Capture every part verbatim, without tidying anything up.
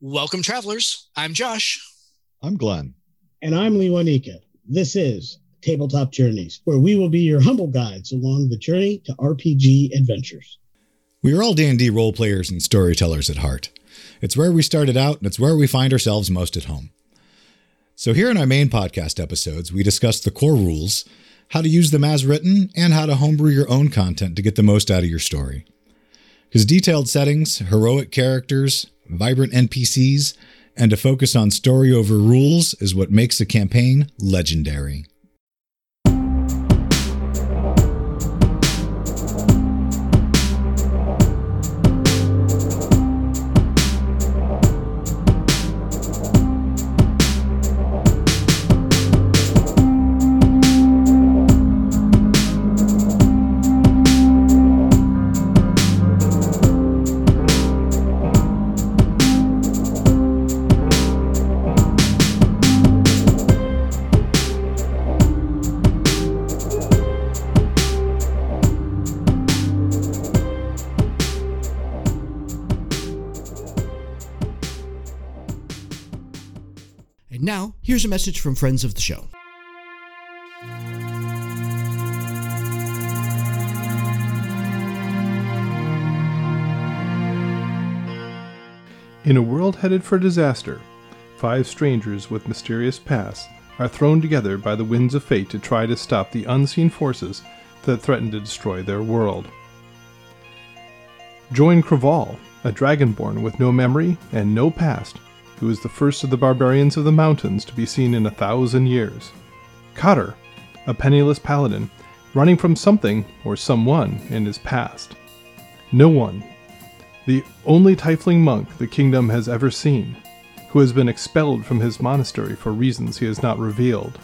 Welcome, travelers. I'm Josh. I'm Glenn. And I'm Lee Juanica. This is Tabletop Journeys, where we will be your humble guides along the journey to R P G adventures. We are all D and D role players and storytellers at heart. It's where we started out, and it's where we find ourselves most at home. So here in our main podcast episodes, we discuss the core rules, how to use them as written, and how to homebrew your own content to get the most out of your story. Because detailed settings, heroic characters, vibrant N P Cs, and a focus on story over rules is what makes a campaign legendary. Here's a message from friends of the show. In a world headed for disaster, five strangers with mysterious pasts are thrown together by the winds of fate to try to stop the unseen forces that threaten to destroy their world. Join Kraval, a dragonborn with no memory and no past, who is the first of the barbarians of the mountains to be seen in a thousand years. Cotter, a penniless paladin, running from something or someone in his past. No one, the only tiefling monk the kingdom has ever seen, who has been expelled from his monastery for reasons he has not revealed.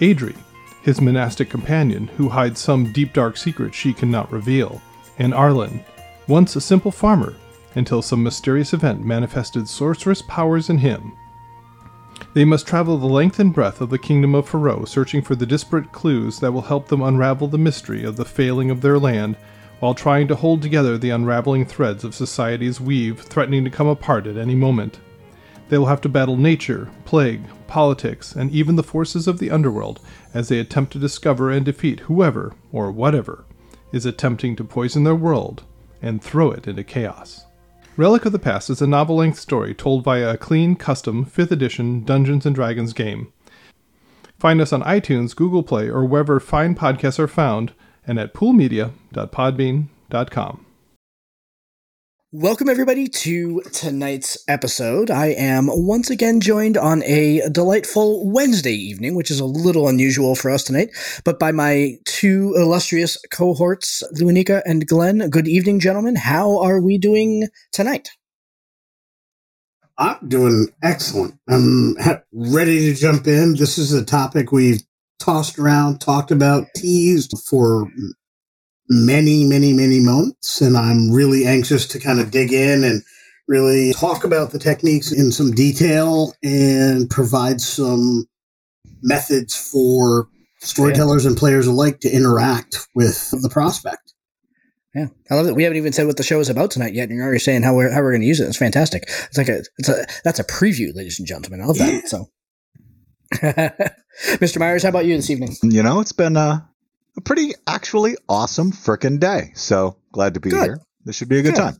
Adry, his monastic companion, who hides some deep dark secret she cannot reveal. And Arlen, once a simple farmer, until some mysterious event manifested sorcerous powers in him. They must travel the length and breadth of the kingdom of Ferro, searching for the disparate clues that will help them unravel the mystery of the failing of their land, while trying to hold together the unraveling threads of society's weave, threatening to come apart at any moment. They will have to battle nature, plague, politics, and even the forces of the underworld, as they attempt to discover and defeat whoever, or whatever, is attempting to poison their world and throw it into chaos. Relic of the Past is a novel-length story told via a clean, custom, fifth edition Dungeons and Dragons game. Find us on iTunes, Google Play, or wherever fine podcasts are found, and at pool media dot podbean dot com. Welcome, everybody, to tonight's episode. I am once again joined on a delightful Wednesday evening, which is a little unusual for us tonight, but by my two illustrious cohorts, Juanica and Glenn. Good evening, gentlemen. How are we doing tonight? I'm doing excellent. I'm ready to jump in. This is a topic we've tossed around, talked about, teased for many, many, many months, and I'm really anxious to kind of dig in and really talk about the techniques in some detail and provide some methods for storytellers yeah. and players alike to interact with the prospect. Yeah, I love it. We haven't even said what the show is about tonight yet, and you're already saying how we're how we're going to use it. It's fantastic. It's like a it's a that's a preview, ladies and gentlemen. I love yeah. that. So, Mister Myers, how about you this evening? You know, it's been uh. A pretty actually awesome frickin' day. So glad to be good. Here. This should be a good, good. time.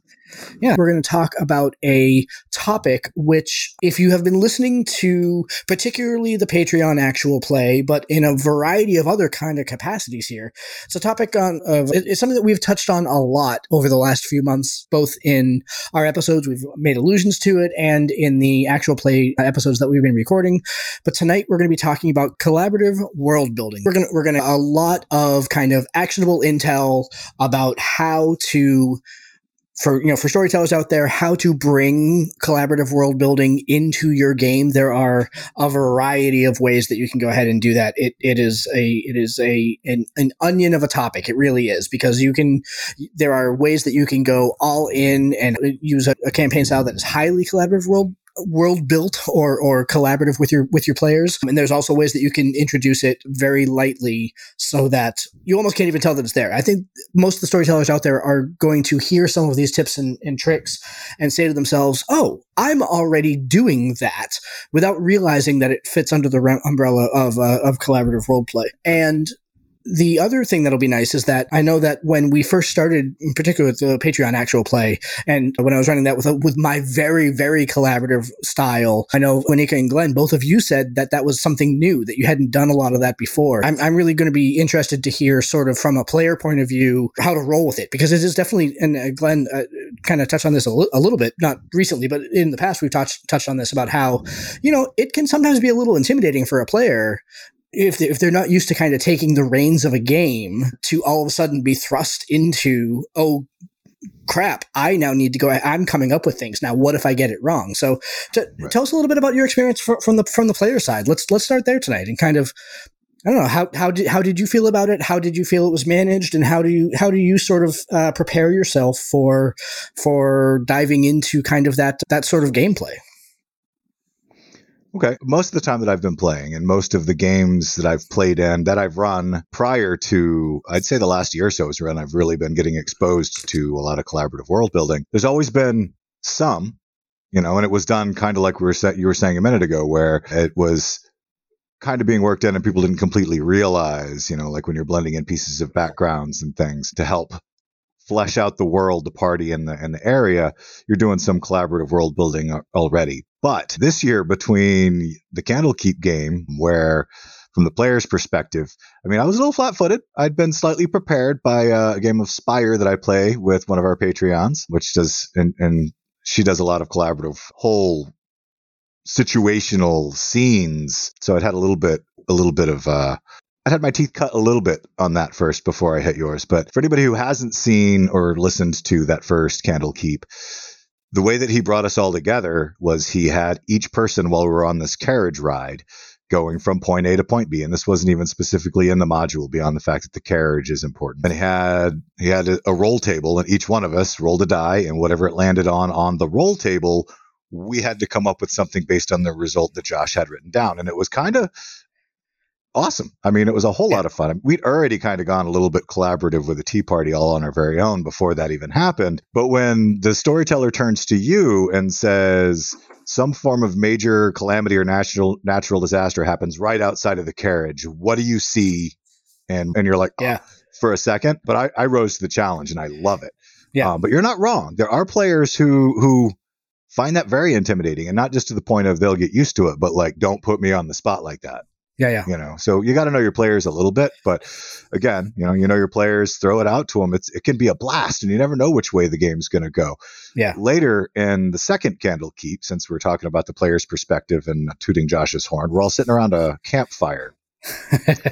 Yeah, we're going to talk about a topic which, if you have been listening to particularly the Patreon Actual Play, but in a variety of other kind of capacities here, it's a topic on of it's something that we've touched on a lot over the last few months, both in our episodes, we've made allusions to it, and in the Actual Play episodes that we've been recording. But tonight we're going to be talking about collaborative world building. We're going to, we're going to a lot of kind of actionable intel about how to. For you know, for storytellers out there, how to bring collaborative world building into your game. There are a variety of ways that you can go ahead and do that. It it is a it is a an, an onion of a topic. It really is, because you can. There are ways that you can go all in and use a, a campaign style that is highly collaborative world world built or or collaborative with your with your players. And there's also ways that you can introduce it very lightly so that you almost can't even tell that it's there. I think most of the storytellers out there are going to hear some of these tips and, and tricks and say to themselves, oh, I'm already doing that, without realizing that it fits under the umbrella of uh, of collaborative role play. And the other thing that'll be nice is that I know that when we first started, in particular with the Patreon Actual Play, and when I was running that with a, with my very, very collaborative style, I know Monika and Glenn, both of you said that that was something new, that you hadn't done a lot of that before. I'm, I'm really going to be interested to hear sort of from a player point of view how to roll with it, because it is definitely, and uh, Glenn uh, kind of touched on this a, li- a little bit, not recently, but in the past we've touched touched on this about how, you know, it can sometimes be a little intimidating for a player if if they're not used to kind of taking the reins of a game to all of a sudden be thrust into, oh, crap, I now need to go, I'm coming up with things. Now, what if I get it wrong? So to, right. Tell us a little bit about your experience from, from the from the player side. Let's let's start there tonight and kind of, I don't know, how how did how did you feel about it? How did you feel it was managed? And how do you how do you sort of uh, prepare yourself for for diving into kind of that that sort of gameplay? Okay. Most of the time that I've been playing and most of the games that I've played in that I've run prior to, I'd say the last year or so is when I've really been getting exposed to a lot of collaborative world building. There's always been some, you know, and it was done kind of like we were sa- you were saying a minute ago, where it was kind of being worked in and people didn't completely realize, you know, like when you're blending in pieces of backgrounds and things to help flesh out the world, the party, and the, and the area, you're doing some collaborative world building already. But this year, between the Candlekeep game, where from the player's perspective, I mean, I was a little flat-footed. I'd been slightly prepared by uh, a game of Spire that I play with one of our Patreons, which does, and, and she does a lot of collaborative whole situational scenes. So I'd had a little bit, a little bit of, uh, I'd had my teeth cut a little bit on that first before I hit yours. But for anybody who hasn't seen or listened to that first Candlekeep, the way that he brought us all together was he had each person, while we were on this carriage ride, going from point A to point B. And this wasn't even specifically in the module, beyond the fact that the carriage is important. And he had he had a, a roll table, and each one of us rolled a die, and whatever it landed on on the roll table, we had to come up with something based on the result that Josh had written down. And it was kind of awesome. I mean, it was a whole yeah. lot of fun. We'd already kind of gone a little bit collaborative with a tea party all on our very own before that even happened. But when the storyteller turns to you and says some form of major calamity or natural natural disaster happens right outside of the carriage, what do you see? And and you're like, oh, yeah, for a second. But I, I rose to the challenge and I love it. Yeah. Um, but you're not wrong. There are players who who find that very intimidating, and not just to the point of they'll get used to it, but like, don't put me on the spot like that. Yeah, yeah. You know, so you got to know your players a little bit, but again, you know, you know your players, throw it out to them. It's, it can be a blast, and you never know which way the game's going to go. Yeah. Later in the second Candlekeep, since we're talking about the player's perspective and tooting Josh's horn, we're all sitting around a campfire.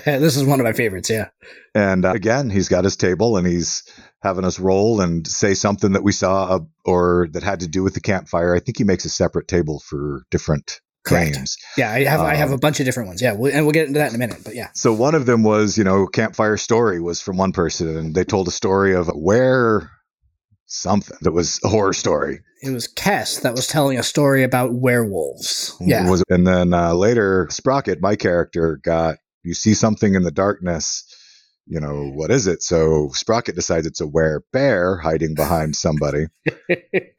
This is one of my favorites, yeah. And uh, again, he's got his table, and he's having us roll and say something that we saw uh, or that had to do with the campfire. I think he makes a separate table for different Correct. Games. Yeah, I have um, I have a bunch of different ones. Yeah, we'll, and we'll get into that in a minute, but yeah. So one of them was, you know, campfire story was from one person, and they told a story of where something that was a horror story. It was Kess that was telling a story about werewolves. Yeah. Was, and then uh, later, Sprocket, my character, got, you see something in the darkness, you know, what is it? So Sprocket decides it's a were-bear hiding behind somebody.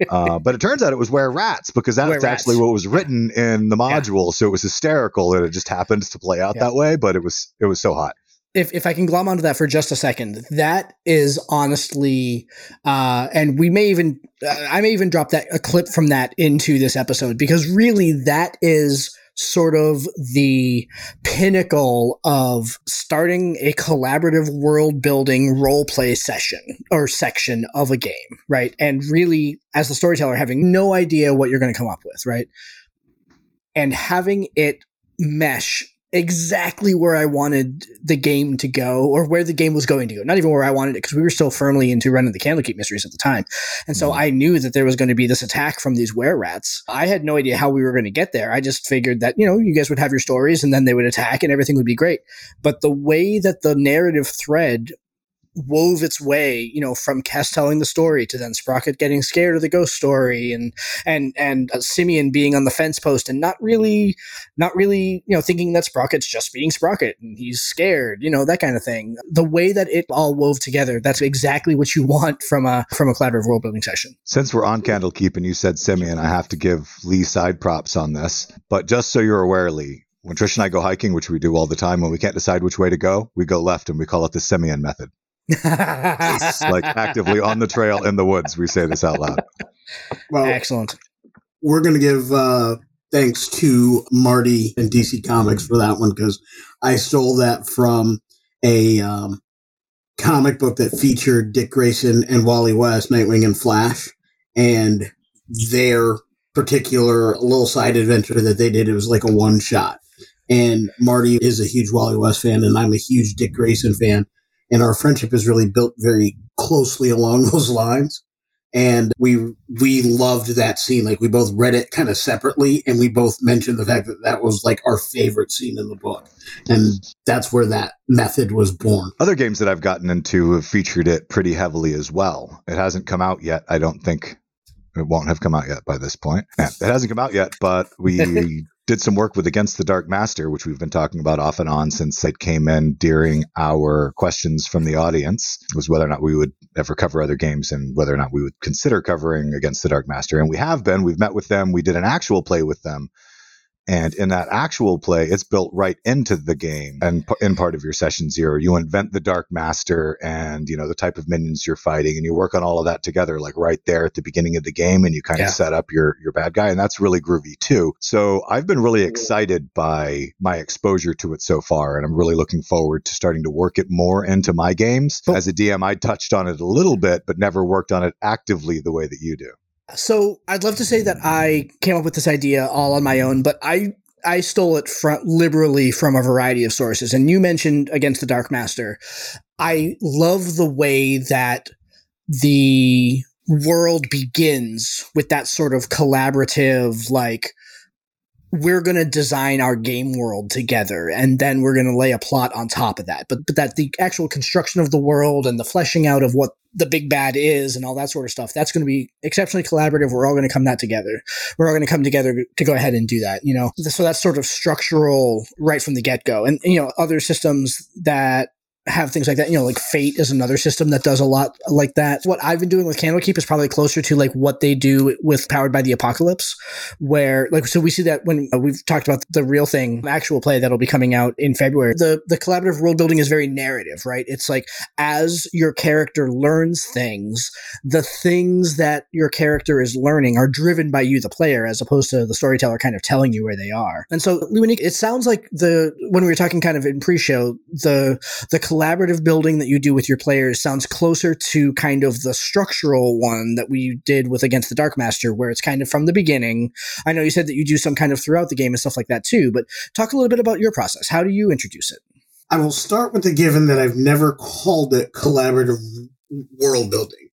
uh, but it turns out it was were-rats, because that's were-rats. actually what was written yeah. in the module. Yeah. So it was hysterical that it just happened to play out yeah. that way, but it was it was so hot. If if I can glom onto that for just a second, that is honestly, uh, and we may even, I may even drop that a clip from that into this episode, because really that is sort of the pinnacle of starting a collaborative world building role play session or section of a game, right? And really, as the storyteller, having no idea what you're going to come up with, right? And having it mesh exactly where I wanted the game to go, or where the game was going to go. Not even where I wanted it, because we were still firmly into running the Candlekeep Mysteries at the time. And so mm-hmm. I knew that there was going to be this attack from these were-rats. I had no idea how we were going to get there. I just figured that, you know, you guys would have your stories, and then they would attack, and everything would be great. But the way that the narrative thread wove its way, you know, from Cass telling the story to then Sprocket getting scared of the ghost story, and and and uh, Simeon being on the fence post and not really, not really, you know, thinking that Sprocket's just being Sprocket and he's scared, you know, that kind of thing. The way that it all wove together, that's exactly what you want from a from a collaborative world building session. Since we're on Candlekeep and you said Simeon, I have to give Lee side props on this. But just so you're aware, Lee, when Trish and I go hiking, which we do all the time, when we can't decide which way to go, we go left and we call it the Simeon method. Just like actively on the trail in the woods, we say this out loud. Well, excellent. We're going to give uh, thanks to Marty and D C Comics for that one, because I stole that from a um, comic book that featured Dick Grayson and Wally West, Nightwing and Flash, and their particular little side adventure that they did. It was like a one shot. And Marty is a huge Wally West fan, and I'm a huge Dick Grayson fan. And our friendship is really built very closely along those lines. And we we loved that scene. Like, we both read it kind of separately, and we both mentioned the fact that that was like our favorite scene in the book. And that's where that method was born. Other games that I've gotten into have featured it pretty heavily as well. It hasn't come out yet, I don't think. It won't have come out yet by this point. Yeah, it hasn't come out yet, but we... did some work with Against the Dark Master, which we've been talking about off and on since it came in during our questions from the audience, was whether or not we would ever cover other games and whether or not we would consider covering Against the Dark Master. And we have been. We've met with them. We did an actual play with them. And in that actual play, it's built right into the game. And p- in part of your session zero, you invent the Dark Master and, you know, the type of minions you're fighting, and you work on all of that together, like right there at the beginning of the game, and you kind yeah. of set up your, your bad guy. And that's really groovy too. So I've been really excited by my exposure to it so far. And I'm really looking forward to starting to work it more into my games. As a D M, I touched on it a little bit, but never worked on it actively the way that you do. So I'd love to say that I came up with this idea all on my own, but I I stole it from, liberally from a variety of sources. And you mentioned Against the Dark Master. I love the way that the world begins with that sort of collaborative, like, we're going to design our game world together, and then we're going to lay a plot on top of that. But, but that the actual construction of the world and the fleshing out of what the big bad is and all that sort of stuff, that's going to be exceptionally collaborative. We're all going to come that together. We're all going to come together to go ahead and do that, you know? So that's sort of structural right from the get-go. And, you know, other systems that have things like that, you know, like Fate is another system that does a lot like that. What I've been doing with Candlekeep is probably closer to like what they do with Powered by the Apocalypse, where like, so we see that when we've talked about the real thing, actual play that'll be coming out in February, the, the collaborative world building is very narrative, right? It's like, as your character learns things, the things that your character is learning are driven by you, the player, as opposed to the storyteller kind of telling you where they are. And so, Luminique, it sounds like the, when we were talking kind of in pre-show, the, the collaborative building that you do with your players sounds closer to kind of the structural one that we did with Against the Dark Master, where it's kind of from the beginning. I know you said that you do some kind of throughout the game and stuff like that too, but talk a little bit about your process. How do you introduce it? I will start with the given that I've never called it collaborative world building.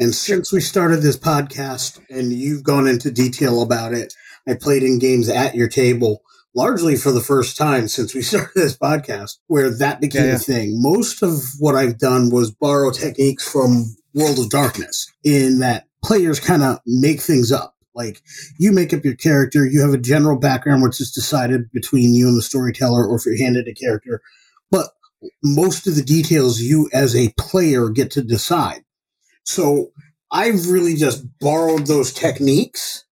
And since we started this podcast and you've gone into detail about it, I played in games at your table largely for the first time since we started this podcast, where that became yeah, yeah. a thing. Most of what I've done was borrow techniques from World of Darkness, in that players kind of make things up. Like, you make up your character, you have a general background, which is decided between you and the storyteller, or if you're handed a character. But most of the details you as a player get to decide. So I've really just borrowed those techniques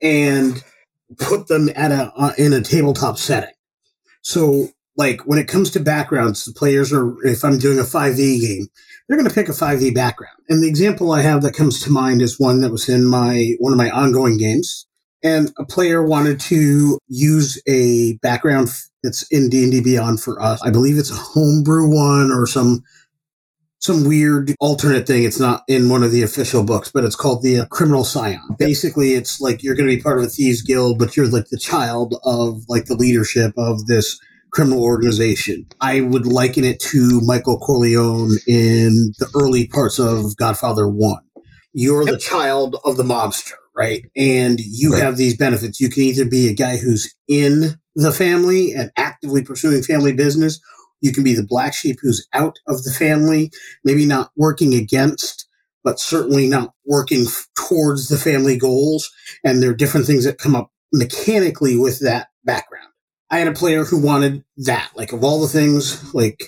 and put them at a uh, in a tabletop setting. So, like, when it comes to backgrounds, the players are, if I'm doing a five E game, they're going to pick a five E background. And the example I have that comes to mind is one that was in my one of my ongoing games. And a player wanted to use a background that's in D and D Beyond for us. I believe it's a homebrew one or some some weird alternate thing. It's not in one of the official books, but it's called the uh, Criminal Scion. Basically, it's like you're going to be part of a thieves guild, but you're like the child of like the leadership of this criminal organization. I would liken it to Michael Corleone in the early parts of Godfather one. You're the child of the mobster, right? And you have these benefits. You can either be a guy who's in the family and actively pursuing family business, You can be the black sheep who's out of the family, maybe not working against, but certainly not working f- towards the family goals. And there are different things that come up mechanically with that background. I had a player who wanted that. Like, of all the things, like,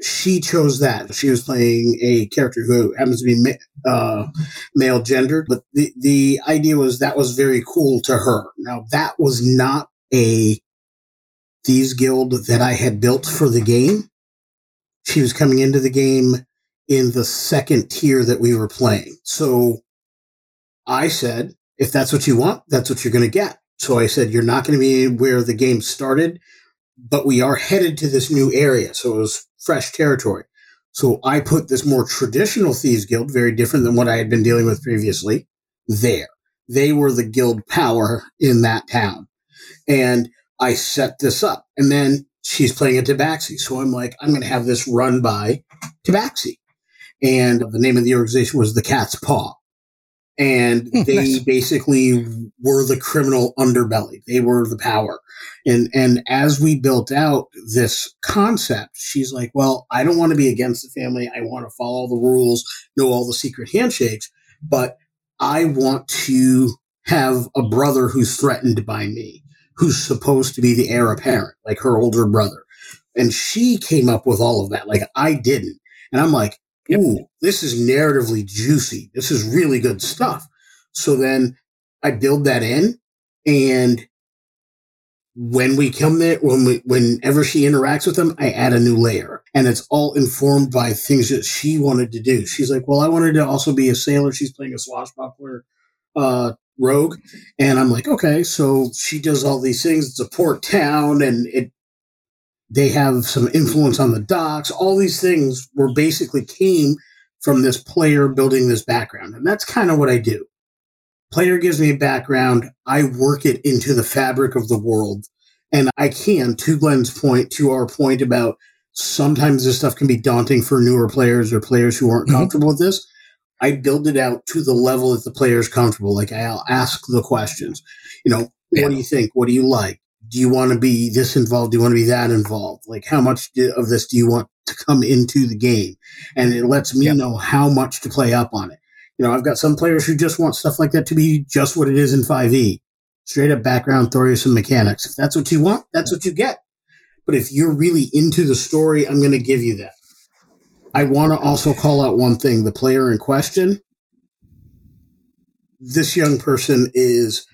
she chose that. She was playing a character who happens to be ma- uh, male-gendered. But the, the idea was that was very cool to her. Now, that was not a Thieves Guild that I had built for the game. She was coming into the game in the second tier that we were playing. So I said, if that's what you want, that's what you're going to get. So I said, you're not going to be where the game started, but we are headed to this new area. So it was fresh territory. So I put this more traditional Thieves Guild, very different than what I had been dealing with previously, there. They were the guild power in that town. And I set this up. And then she's playing a Tabaxi. So I'm like, I'm going to have this run by Tabaxi. And the name of the organization was the Cat's Paw. And they nice. basically were the criminal underbelly. They were the power. And and as we built out this concept, she's like, well, I don't want to be against the family. I want to follow the rules, know all the secret handshakes, but I want to have a brother who's threatened by me, who's supposed to be the heir apparent, like her older brother. And she came up with all of that. Like, I didn't. And I'm like, ooh, this is narratively juicy. This is really good stuff. So then I build that in, and when we come there, when we, whenever she interacts with them, I add a new layer, and it's all informed by things that she wanted to do. She's like, well, I wanted to also be a sailor. She's playing a swashbuckler uh, rogue, and I'm like, okay, so she does all these things. It's a port town, and it they have some influence on the docks. All these things were basically came from this player building this background. And that's kind of what I do. Player gives me a background. I work it into the fabric of the world. And I can, to Glenn's point, to our point about sometimes this stuff can be daunting for newer players or players who aren't mm-hmm. comfortable with this. I build it out to the level that the player is comfortable. Like, I'll ask the questions, you know, yeah. what do you think? What do you like? Do you want to be this involved? Do you want to be that involved? Like, how much do, of this do you want to come into the game? And it lets me yep. know how much to play up on it. You know, I've got some players who just want stuff like that to be just what it is in five E. Straight up background, throw you some mechanics. If that's what you want, that's what you get. But if you're really into the story, I'm going to give you that. I want to also call out one thing. The player in question, this young person is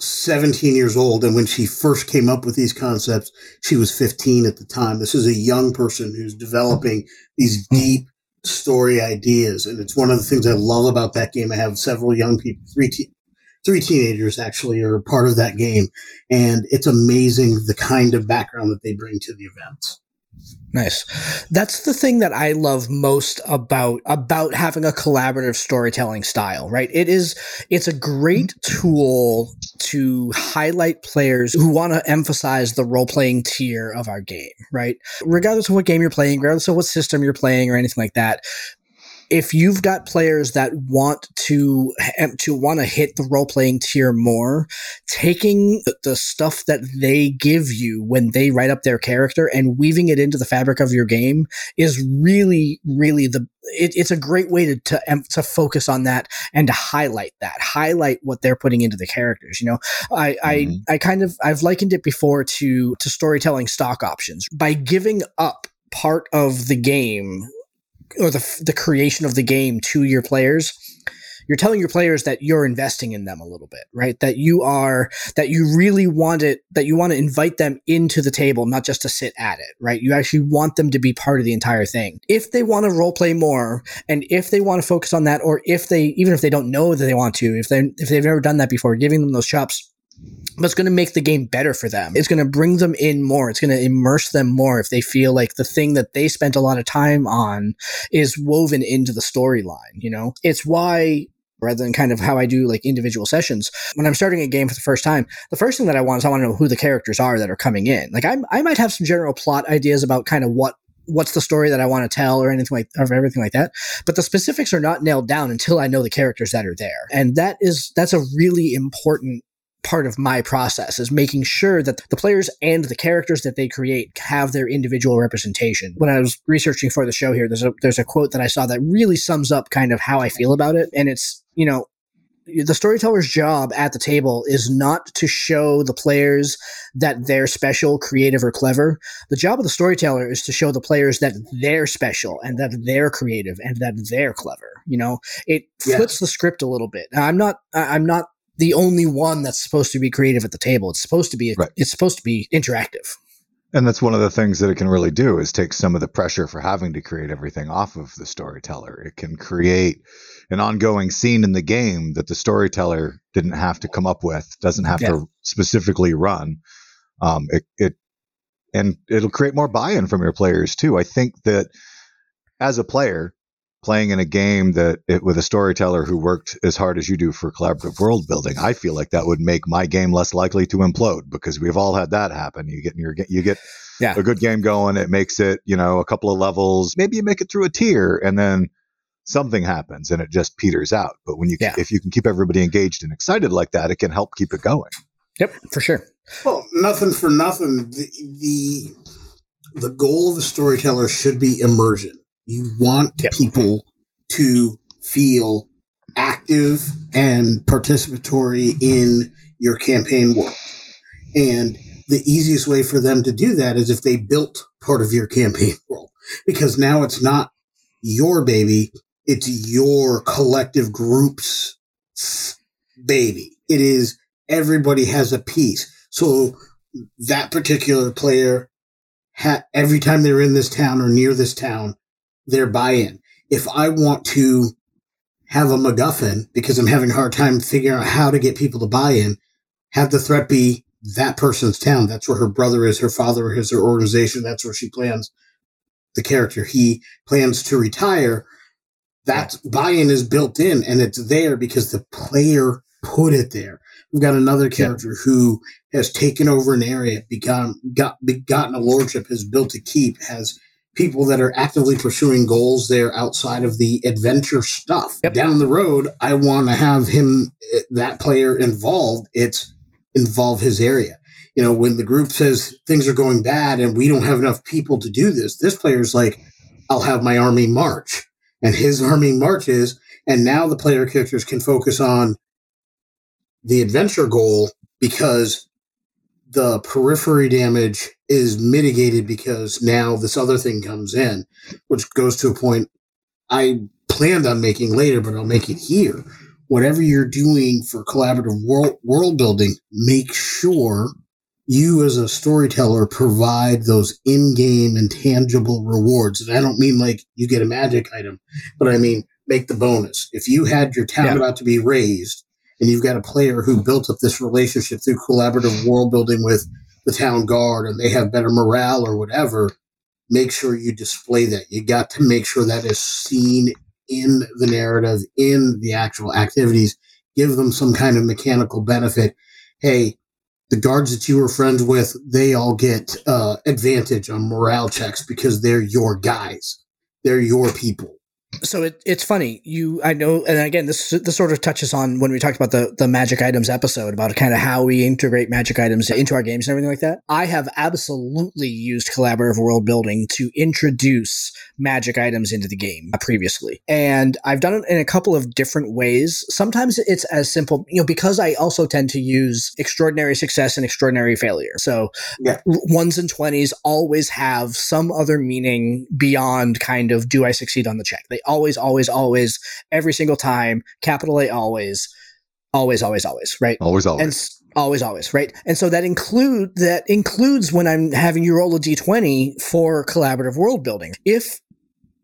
seventeen years old, and when she first came up with these concepts, she was fifteen at the time. This is a young person who's developing these deep story ideas, and it's one of the things I love about that game. I have several young people, three, te- three teenagers actually are part of that game, and it's amazing the kind of background that they bring to the events. Nice. That's the thing that I love most about about having a collaborative storytelling style, right? It is it's a great tool to highlight players who want to emphasize the role-playing tier of our game, right? Regardless of what game you're playing, regardless of what system you're playing or anything like that. If you've got players that want to to want to hit the role-playing tier more, taking the stuff that they give you when they write up their character and weaving it into the fabric of your game is really, really the it, it's a great way to, to to focus on that and to highlight that, highlight what they're putting into the characters. You know, I mm-hmm. I, I kind of I've likened it before to to storytelling stock options. By giving up part of the game, or the the creation of the game to your players, you're telling your players that you're investing in them a little bit, right? That you are, that you really want it, that you want to invite them into the table, not just to sit at it, right? You actually want them to be part of the entire thing. If they want to role play more, and if they want to focus on that, or if they, even if they don't know that they want to, if they, if they've never done that before, giving them those chops, but it's going to make the game better for them. It's going to bring them in more. It's going to immerse them more if they feel like the thing that they spent a lot of time on is woven into the storyline, you know? It's why, rather than kind of how I do like individual sessions, when I'm starting a game for the first time, the first thing that I want is I want to know who the characters are that are coming in. Like, I'm, I might have some general plot ideas about kind of what what's the story that I want to tell or anything like or everything like that. But the specifics are not nailed down until I know the characters that are there. And that is that's a really important part of my process, is making sure that the players and the characters that they create have their individual representation. When I was researching for the show here, there's a, there's a quote that I saw that really sums up kind of how I feel about it. And it's, you know, the storyteller's job at the table is not to show the players that they're special, creative, or clever. The job of the storyteller is to show the players that they're special and that they're creative and that they're clever. You know, it flips yeah. the script a little bit. Now, I'm not, I'm not the only one that's supposed to be creative at the table. It's supposed to be, right. it's supposed to be interactive. And that's one of the things that it can really do, is take some of the pressure for having to create everything off of the storyteller. It can create an ongoing scene in the game that the storyteller didn't have to come up with, doesn't have yeah. to specifically run. Um, it, it and it'll create more buy-in from your players too. I think that as a player playing in a game that it, with a storyteller who worked as hard as you do for collaborative world building, I feel like that would make my game less likely to implode, because we've all had that happen. You get your you get yeah. a good game going. It makes it, you know, a couple of levels. Maybe you make it through a tier, and then something happens and it just peters out. But when you yeah. if you can keep everybody engaged and excited like that, it can help keep it going. Yep, for sure. Well, nothing for nothing. The the, the goal of the storyteller should be immersion. You want yep. people to feel active and participatory in your campaign world. And the easiest way for them to do that is if they built part of your campaign world, because now it's not your baby, it's your collective group's baby. It is, everybody has a piece. So that particular player, ha- every time they're in this town or near this town, their buy-in. If I want to have a MacGuffin because I'm having a hard time figuring out how to get people to buy in, have the threat be that person's town. That's where her brother is, her father is, her organization. That's where she plans the character. He plans to retire. That buy-in is built in, and it's there because the player put it there. We've got another character yeah. who has taken over an area, become, got, gotten a lordship, has built a keep, has people that are actively pursuing goals there outside of the adventure stuff. Yep. Down the road, I want to have him, that player involved. It's involve his area. You know, when the group says things are going bad and we don't have enough people to do this, this player's like, I'll have my army march. And his army marches, and now the player characters can focus on the adventure goal because the periphery damage is mitigated because now this other thing comes in, which goes to a point I planned on making later, but I'll make it here. Whatever you're doing for collaborative world, world building, make sure you as a storyteller provide those in-game and tangible rewards. And I don't mean like you get a magic item, but I mean make the bonus. If you had your town yeah. about to be raised, and you've got a player who built up this relationship through collaborative world building with the town guard, and they have better morale or whatever, make sure you display that. You got to make sure that is seen in the narrative, in the actual activities. Give them some kind of mechanical benefit. Hey, the guards that you were friends with, they all get uh, advantage on morale checks because they're your guys. They're your people. So it, it's funny, you, I know, and again, this this sort of touches on when we talked about the, the magic items episode, about kind of how we integrate magic items into our games and everything like that. I have absolutely used collaborative world building to introduce magic items into the game previously. And I've done it in a couple of different ways. Sometimes it's as simple, you know, because I also tend to use extraordinary success and extraordinary failure. So yeah. ones and twenties always have some other meaning beyond kind of, do I succeed on the check? They always, always, always, every single time, capital A always, always, always, always, right? Always, always. And s- always, always, right? And so that include that includes when I'm having you roll a d twenty for collaborative world building. If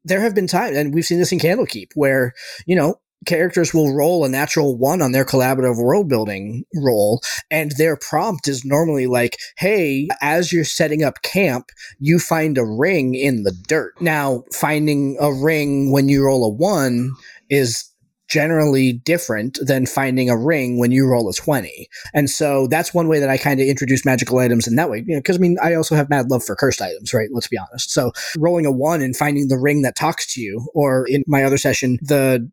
there have been times, and we've seen this in Candlekeep, where, you know, characters will roll a natural one on their collaborative world building roll, and their prompt is normally like, hey, as you're setting up camp, you find a ring in the dirt. Now, finding a ring when you roll a one is generally different than finding a ring when you roll a twenty. And so that's one way that I kind of introduce magical items in that way, you know, because I mean, I also have mad love for cursed items, right? Let's be honest. So rolling a one and finding the ring that talks to you, or in my other session, the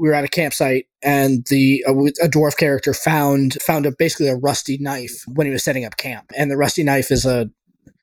we were at a campsite, and the a, a dwarf character found found a, basically a rusty knife when he was setting up camp. And the rusty knife is a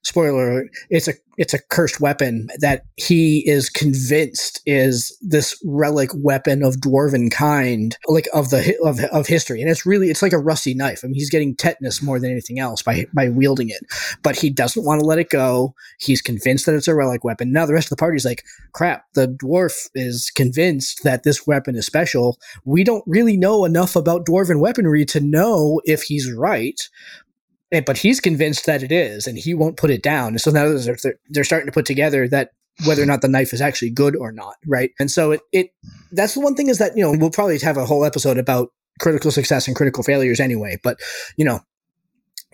spoiler alert, it's a it's a cursed weapon that he is convinced is this relic weapon of dwarven kind, like of the of of history. And it's really it's like a rusty knife. I mean, he's getting tetanus more than anything else by by wielding it. But he doesn't want to let it go. He's convinced that it's a relic weapon. Now the rest of the party's like, crap, the dwarf is convinced that this weapon is special. We don't really know enough about dwarven weaponry to know if he's right. But he's convinced that it is, and he won't put it down. And so now they're, they're starting to put together that whether or not the knife is actually good or not, right? And so it, it that's the one thing is that, you know, we'll probably have a whole episode about critical success and critical failures anyway. But, you know,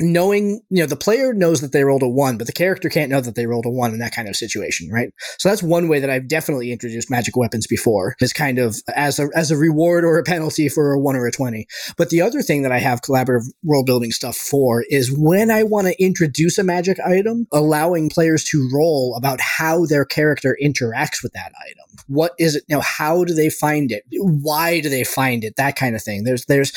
knowing, you know, the player knows that they rolled a one, but the character can't know that they rolled a one in that kind of situation, right? So that's one way that I've definitely introduced magic weapons before, is kind of as a as a reward or a penalty for a one or a twenty. But the other thing that I have collaborative world building stuff for is when I want to introduce a magic item, allowing players to roll about how their character interacts with that item. What is it? You know, how do they find it? Why do they find it? That kind of thing. There's there's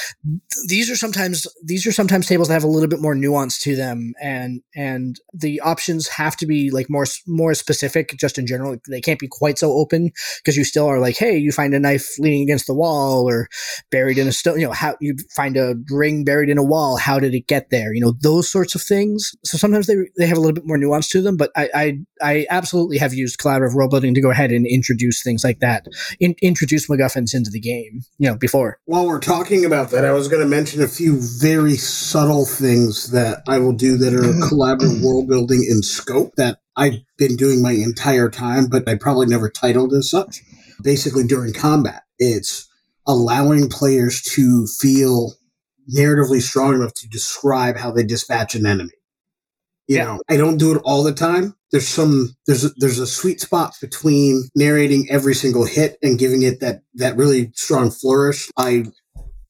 these are sometimes these are sometimes tables that have a little bit more nuance to them, and and the options have to be like more more specific. Just in general, they can't be quite so open, because you still are like, hey, you find a knife leaning against the wall, or buried in a stone, you know, how you find a ring buried in a wall, how did it get there, you know, those sorts of things. So sometimes they they have a little bit more nuance to them, but i i, I absolutely have used collaborative world building to go ahead and introduce things like that, in, introduce MacGuffins into the game, you know. Before, while we're talking about that, I was going to mention a few very subtle things that I will do that are collaborative world building in scope that I've been doing my entire time, but I probably never titled as such. Basically, during combat, it's allowing players to feel narratively strong enough to describe how they dispatch an enemy. You yeah. know, I don't do it all the time. There's some there's a, there's a sweet spot between narrating every single hit and giving it that that really strong flourish. I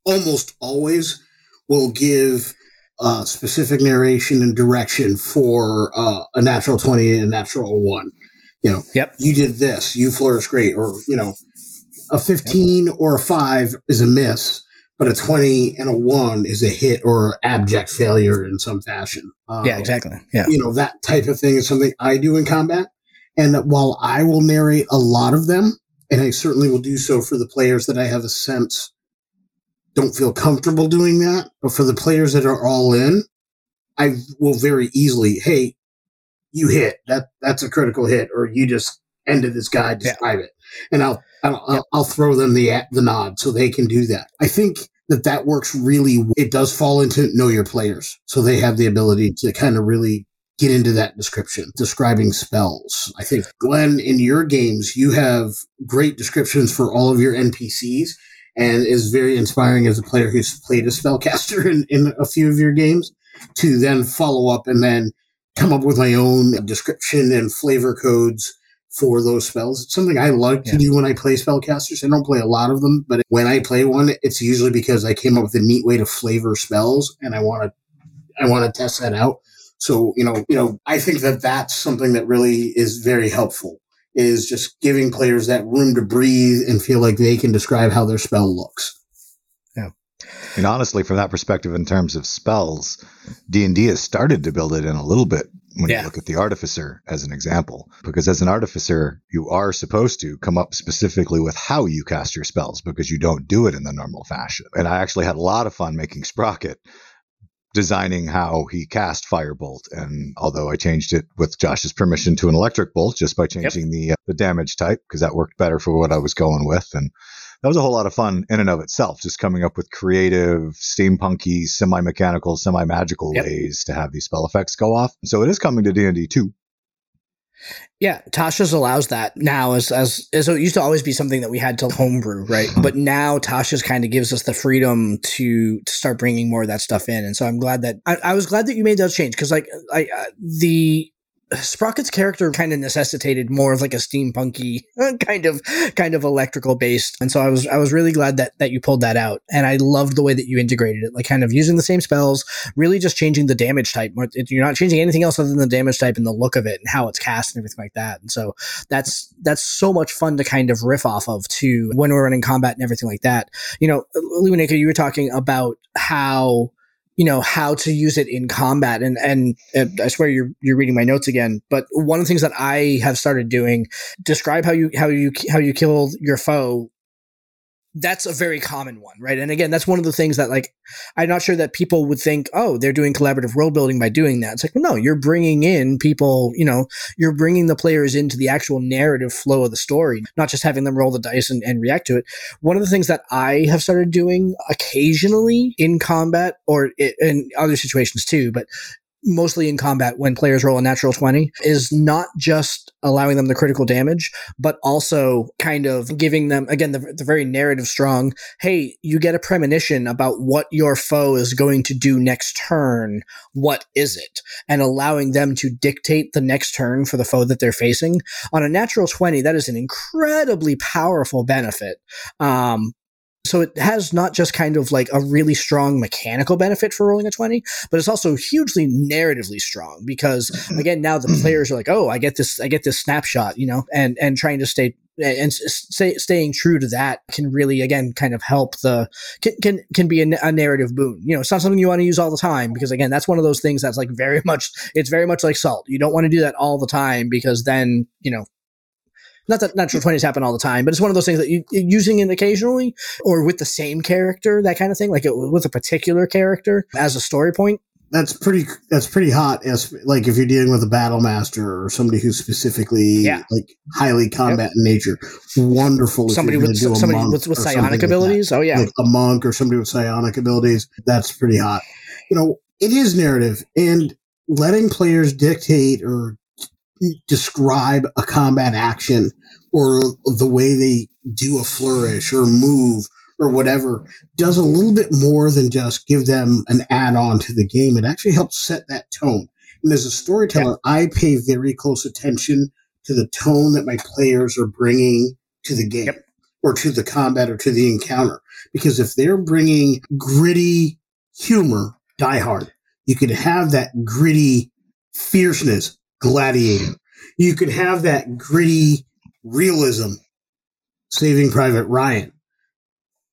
almost always will give Uh, specific narration and direction for uh, a natural twenty and a natural one. You know, yep. You did this, you flourish great, or, you know, a fifteen yep. or a five is a miss, but a twenty and a one is a hit or abject failure in some fashion. Um, yeah, exactly. Yeah. You know, that type of thing is something I do in combat. And that while I will narrate a lot of them, and I certainly will do so for the players that I have a sense don't feel comfortable doing that. But for the players that are all in, I will very easily, hey, you hit. That that's a critical hit, or you just ended this guy, describe yeah. it. And I'll I'll, yeah. I'll I'll throw them the the nod so they can do that. I think that that works really well. It does fall into know your players. So they have the ability to kind of really get into that description, describing spells. I think, Glenn, in your games, you have great descriptions for all of your N P Cs. And is very inspiring as a player who's played a spellcaster in, in a few of your games to then follow up and then come up with my own description and flavor codes for those spells. It's something I like yeah. to do when I play spellcasters. I don't play a lot of them, but when I play one, it's usually because I came up with a neat way to flavor spells, and I want to I want to test that out. So, you know, you know, I think that that's something that really is very helpful. Is just giving players that room to breathe and feel like they can describe how their spell looks. Yeah. And honestly, from that perspective, in terms of spells, D and D has started to build it in a little bit when yeah. you look at the Artificer as an example. Because as an Artificer, you are supposed to come up specifically with how you cast your spells, because you don't do it in the normal fashion. And I actually had a lot of fun making Sprocket designing how he cast Firebolt, and although I changed it with Josh's permission to an Electric Bolt just by changing yep. the uh, the damage type, because that worked better for what I was going with, and that was a whole lot of fun in and of itself, just coming up with creative, steampunky, semi-mechanical, semi-magical yep. ways to have these spell effects go off. So it is coming to D and D too. Yeah, Tasha's allows that now, as, as as it used to always be something that we had to homebrew, right? But now Tasha's kind of gives us the freedom to, to start bringing more of that stuff in, and so I'm glad that I, I was glad that you made that change, because like I uh, the Sprocket's character kind of necessitated more of like a steampunky kind of kind of electrical based, and so I was I was really glad that that you pulled that out, and I loved the way that you integrated it, like kind of using the same spells, really just changing the damage type. You're not changing anything else other than the damage type and the look of it and how it's cast and everything like that. And so that's that's so much fun to kind of riff off of too when we're running combat and everything like that. You know, Luminaker, you were talking about how. you know, how to use it in combat. And, and and I swear you're you're reading my notes again, but one of the things that I have started doing, describe how you how you how you kill your foe. That's a very common one, right? And again, that's one of the things that, like, I'm not sure that people would think, oh, they're doing collaborative world building by doing that. It's like, well, no, you're bringing in people, you know, you're bringing the players into the actual narrative flow of the story, not just having them roll the dice and, and react to it. One of the things that I have started doing occasionally in combat, or in other situations too, but mostly in combat when players roll a natural twenty, is not just allowing them the critical damage, but also kind of giving them, again, the, the very narrative strong, hey, you get a premonition about what your foe is going to do next turn. What is it? And allowing them to dictate the next turn for the foe that they're facing. On a natural twenty, that is an incredibly powerful benefit. Um, So it has not just kind of like a really strong mechanical benefit for rolling a twenty, but it's also hugely narratively strong because, again, now the players are like, oh, I get this, I get this snapshot, you know, and, and trying to stay and stay, staying true to that can really, again, kind of help the, can, can, can be a, a narrative boon. You know, it's not something you want to use all the time because, again, that's one of those things that's like very much, it's very much like salt. You don't want to do that all the time because then, you know, not that natural twenties happen all the time, but it's one of those things that you using it occasionally or with the same character, that kind of thing, like it, with a particular character as a story point. That's pretty. That's pretty hot. As like if you're dealing with a battle master or somebody who's specifically yeah. like highly combat yep. in nature, wonderful. If somebody with do a somebody monk with, with psionic abilities. Like oh yeah, like a monk or somebody with psionic abilities. That's pretty hot. You know, it is narrative, and letting players dictate or describe a combat action or the way they do a flourish or move or whatever does a little bit more than just give them an add-on to the game. It actually helps set that tone. And as a storyteller, yeah. I pay very close attention to the tone that my players are bringing to the game yep. or to the combat or to the encounter. Because if they're bringing gritty humor, Die Hard, you could have that gritty fierceness, Gladiator. You could have that gritty realism, Saving Private Ryan.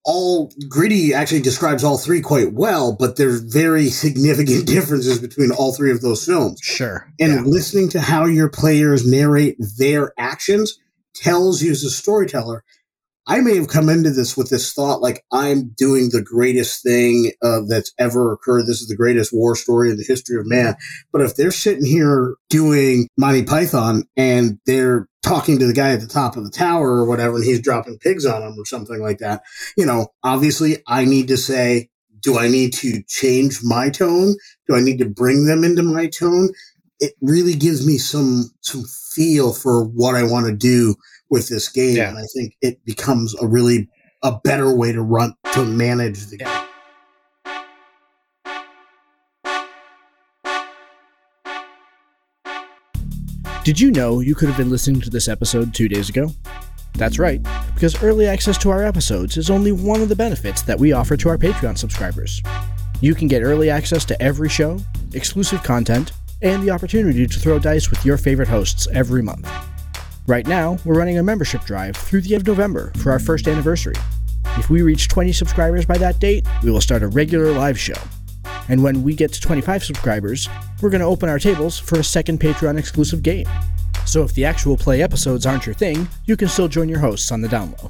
All gritty actually describes all three quite well, but there's very significant differences between all three of those films. Sure. And yeah. listening to how your players narrate their actions tells you as a storyteller, I may have come into this with this thought like I'm doing the greatest thing uh, that's ever occurred. This is the greatest war story in the history of man. But if they're sitting here doing Monty Python and they're talking to the guy at the top of the tower or whatever, and he's dropping pigs on them or something like that, you know, obviously I need to say, do I need to change my tone? Do I need to bring them into my tone? It really gives me some some feel for what I want to do with this game, yeah. and I think it becomes a really a better way to run to manage the game. Did you know you could have been listening to this episode two days ago? That's right, because early access to our episodes is only one of the benefits that we offer to our Patreon subscribers. You can get early access to every show, exclusive content, and the opportunity to throw dice with your favorite hosts every month. Right now, we're running a membership drive through the end of November for our first anniversary. If we reach twenty subscribers by that date, we will start a regular live show. And when we get to twenty-five subscribers, we're going to open our tables for a second Patreon-exclusive game. So if the actual play episodes aren't your thing, you can still join your hosts on the down low.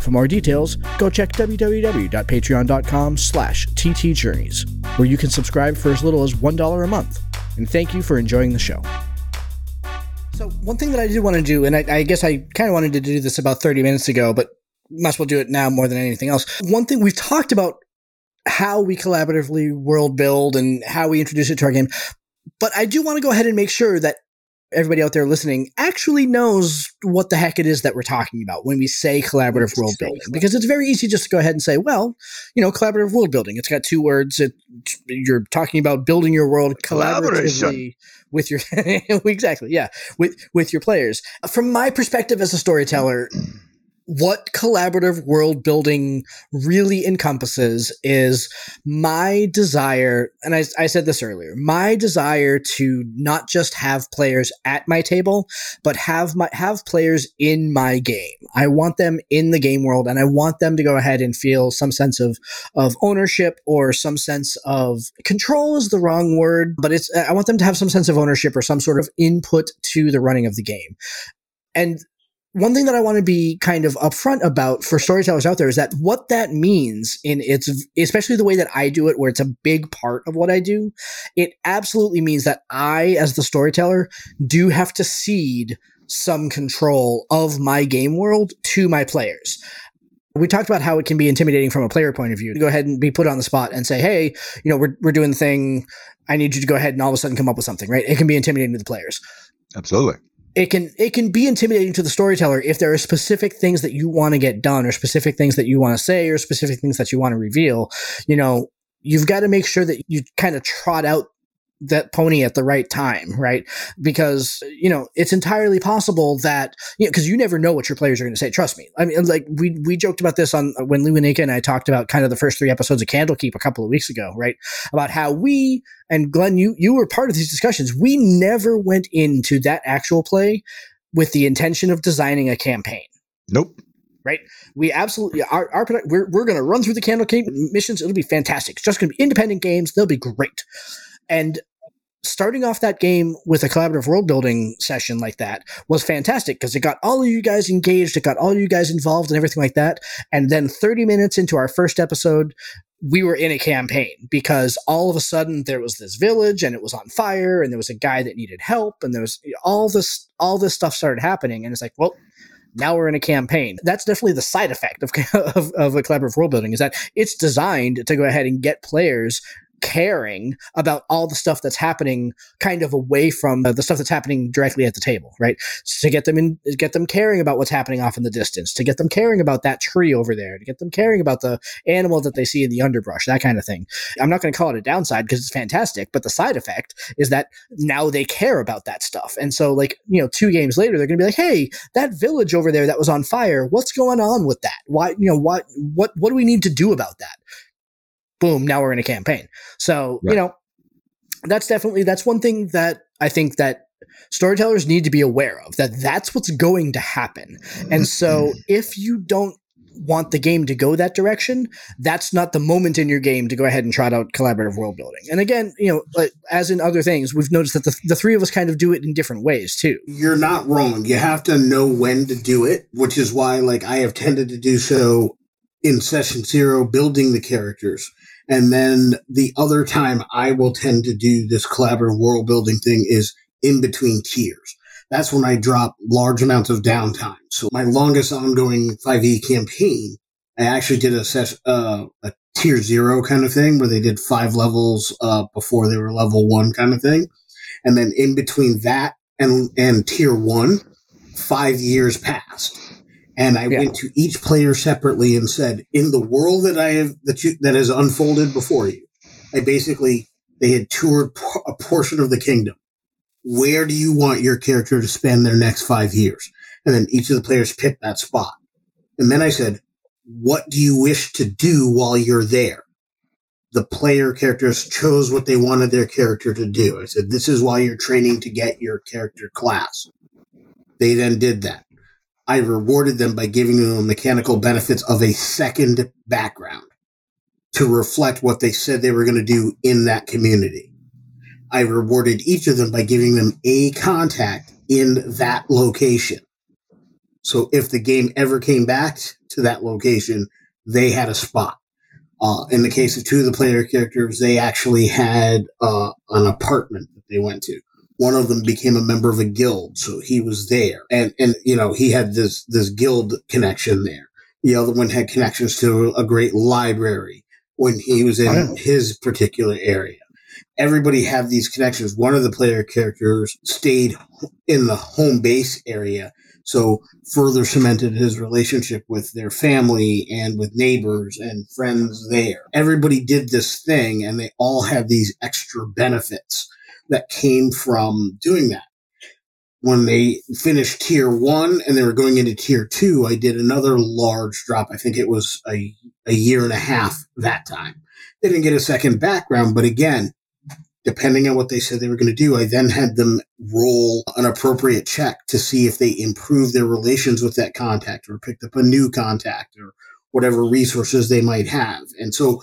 For more details, go check www.patreon.com slash TTJourneys, where you can subscribe for as little as one dollar a month. And thank you for enjoying the show. So one thing that I did want to do, and I, I guess I kind of wanted to do this about thirty minutes ago, but might as well do it now more than anything else. One thing we've talked about how we collaboratively world build and how we introduce it to our game, but I do want to go ahead and make sure that everybody out there listening actually knows what the heck it is that we're talking about when we say collaborative world building, because it's very easy just to go ahead and say, well, you know, collaborative world building, it's got two words. It, you're talking about building your world collaboratively with your, exactly. Yeah. With, with your players. From my perspective as a storyteller, what collaborative world building really encompasses is my desire, and I, I said this earlier, my desire to not just have players at my table, but have my have players in my game. I want them in the game world, and I want them to go ahead and feel some sense of of ownership, or some sense of control is the wrong word, but it's I want them to have some sense of ownership or some sort of input to the running of the game. And one thing that I want to be kind of upfront about for storytellers out there is that what that means in its, especially the way that I do it, where it's a big part of what I do, it absolutely means that I, as the storyteller, do have to cede some control of my game world to my players. We talked about how it can be intimidating from a player point of view to go ahead and be put on the spot and say, hey, you know, we're we're doing the thing. I need you to go ahead and all of a sudden come up with something, right? It can be intimidating to the players. Absolutely. It can it can be intimidating to the storyteller if there are specific things that you want to get done, or specific things that you want to say, or specific things that you want to reveal. You know, you've got to make sure that you kind of trot out that pony at the right time, right? Because, you know, it's entirely possible that, you know, because you never know what your players are going to say. Trust me. I mean, like we we joked about this on when Lou and Nika and I talked about kind of the first three episodes of Candlekeep a couple of weeks ago, right? About how we, and Glenn, you you were part of these discussions. We never went into that actual play with the intention of designing a campaign. Nope. Right? We absolutely our, our we're we're going to run through the Candlekeep missions. It'll be fantastic. It's just going to be independent games. They'll be great. And starting off that game with a collaborative world building session like that was fantastic, because it got all of you guys engaged, it got all of you guys involved and everything like that. And then thirty minutes into our first episode, we were in a campaign, because all of a sudden there was this village and it was on fire, and there was a guy that needed help, and there was all this all this stuff started happening, and it's like, well, now we're in a campaign. That's definitely the side effect of of, of a collaborative world building, is that it's designed to go ahead and get players caring about all the stuff that's happening kind of away from uh, the stuff that's happening directly at the table, right? So to get them in, get them caring about what's happening off in the distance, to get them caring about that tree over there, to get them caring about the animal that they see in the underbrush, that kind of thing. I'm not going to call it a downside, because it's fantastic, but the side effect is that now they care about that stuff. And so, like, you know, two games later, they're going to be like, hey, that village over there that was on fire, what's going on with that? Why, you know, what, what, what do we need to do about that? Boom, now we're in a campaign. So, right. You know, that's definitely, that's one thing that I think that storytellers need to be aware of, that that's what's going to happen. And so if you don't want the game to go that direction, that's not the moment in your game to go ahead and trot out collaborative world building. And again, you know, like, as in other things, we've noticed that the, the three of us kind of do it in different ways too. You're not wrong. You have to know when to do it, which is why, like, I have tended to do so in session zero, building the characters. And then the other time I will tend to do this collaborative world building thing is in between tiers. That's when I drop large amounts of downtime. So my longest ongoing five e campaign, I actually did a ses- uh, a tier zero kind of thing where they did five levels uh, before they were level one kind of thing. And then in between that and, and tier one, five years passed. And I yeah. went to each player separately and said, in the world that I have, that you, that has unfolded before you, I basically, they had toured por- a portion of the kingdom. Where do you want your character to spend their next five years? And then each of the players picked that spot. And then I said, what do you wish to do while you're there? The player characters chose what they wanted their character to do. I said, this is why you're training to get your character class. They then did that. I rewarded them by giving them the mechanical benefits of a second background to reflect what they said they were going to do in that community. I rewarded each of them by giving them a contact in that location. So if the game ever came back to that location, they had a spot. Uh, in the case of two of the player characters, they actually had uh, an apartment that they went to. One of them became a member of a guild, so he was there. And, and you know, he had this this guild connection there. The other one had connections to a great library when he was in oh. his particular area. everybody have these connections. One of the player characters stayed in the home base area, so further cemented his relationship with their family and with neighbors and friends there. Everybody did this thing, and they all have these extra benefits that came from doing that. When they finished tier one and they were going into tier two, I did another large drop. I think it was a, a year and a half that time. They didn't get a second background, but again, depending on what they said they were going to do, I then had them roll an appropriate check to see if they improved their relations with that contact or picked up a new contact or whatever resources they might have. And so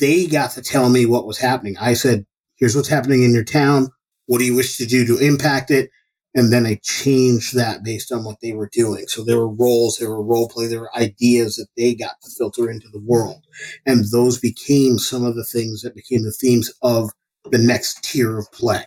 they got to tell me what was happening. I said, here's what's happening in your town. What do you wish to do to impact it? And then I changed that based on what they were doing. So there were roles, there were role play, there were ideas that they got to filter into the world. And those became some of the things that became the themes of the next tier of play.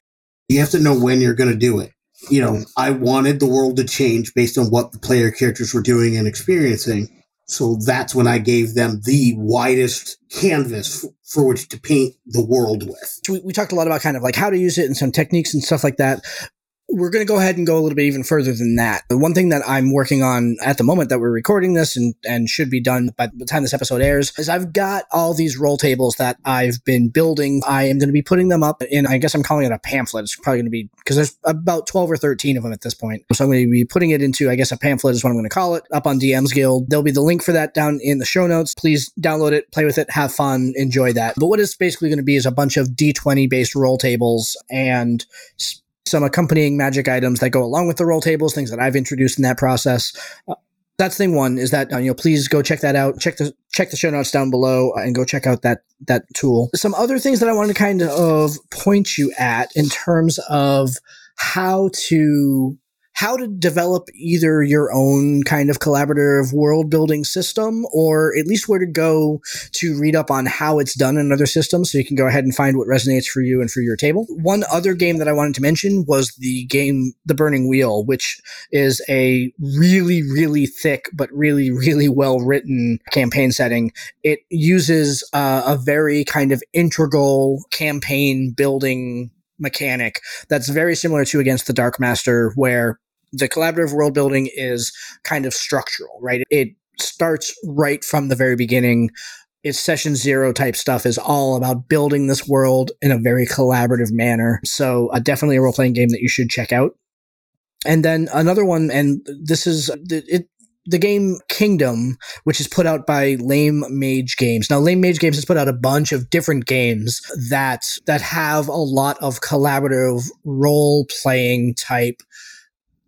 You have to know when you're going to do it. You know, I wanted the world to change based on what the player characters were doing and experiencing. So that's when I gave them the widest canvas f- for which to paint the world with. We, we talked a lot about kind of like how to use it and some techniques and stuff like that. We're going to go ahead and go a little bit even further than that. The one thing that I'm working on at the moment that we're recording this and, and should be done by the time this episode airs is I've got all these roll tables that I've been building. I am going to be putting them up in, I guess I'm calling it a pamphlet. It's probably going to be, because there's about twelve or thirteen of them at this point. So I'm going to be putting it into, I guess a pamphlet is what I'm going to call it, up on D M's Guild. There'll be the link for that down in the show notes. Please download it, play with it, have fun, enjoy that. But what it's basically going to be is a bunch of D twenty based roll tables and sp- some accompanying magic items that go along with the roll tables, things that I've introduced in that process. Uh, that's thing one is that, you know, please go check that out. Check the check the show notes down below and go check out that that tool. Some other things that I wanted to kind of point you at in terms of how to how to develop either your own kind of collaborative world building system, or at least where to go to read up on how it's done in other systems, so you can go ahead and find what resonates for you and for your table. One other game that I wanted to mention was the game The Burning Wheel, which is a really, really thick but really, really well-written campaign setting. It uses uh, a very kind of integral campaign building mechanic that's very similar to Against the Dark Master, where the collaborative world building is kind of structural, right? It starts right from the very beginning. It's session zero type stuff is all about building this world in a very collaborative manner. So uh, definitely a role-playing game that you should check out. And then another one, and this is the, it, the game Kingdom, which is put out by Lame Mage Games. Now, Lame Mage Games has put out a bunch of different games that that have a lot of collaborative role-playing type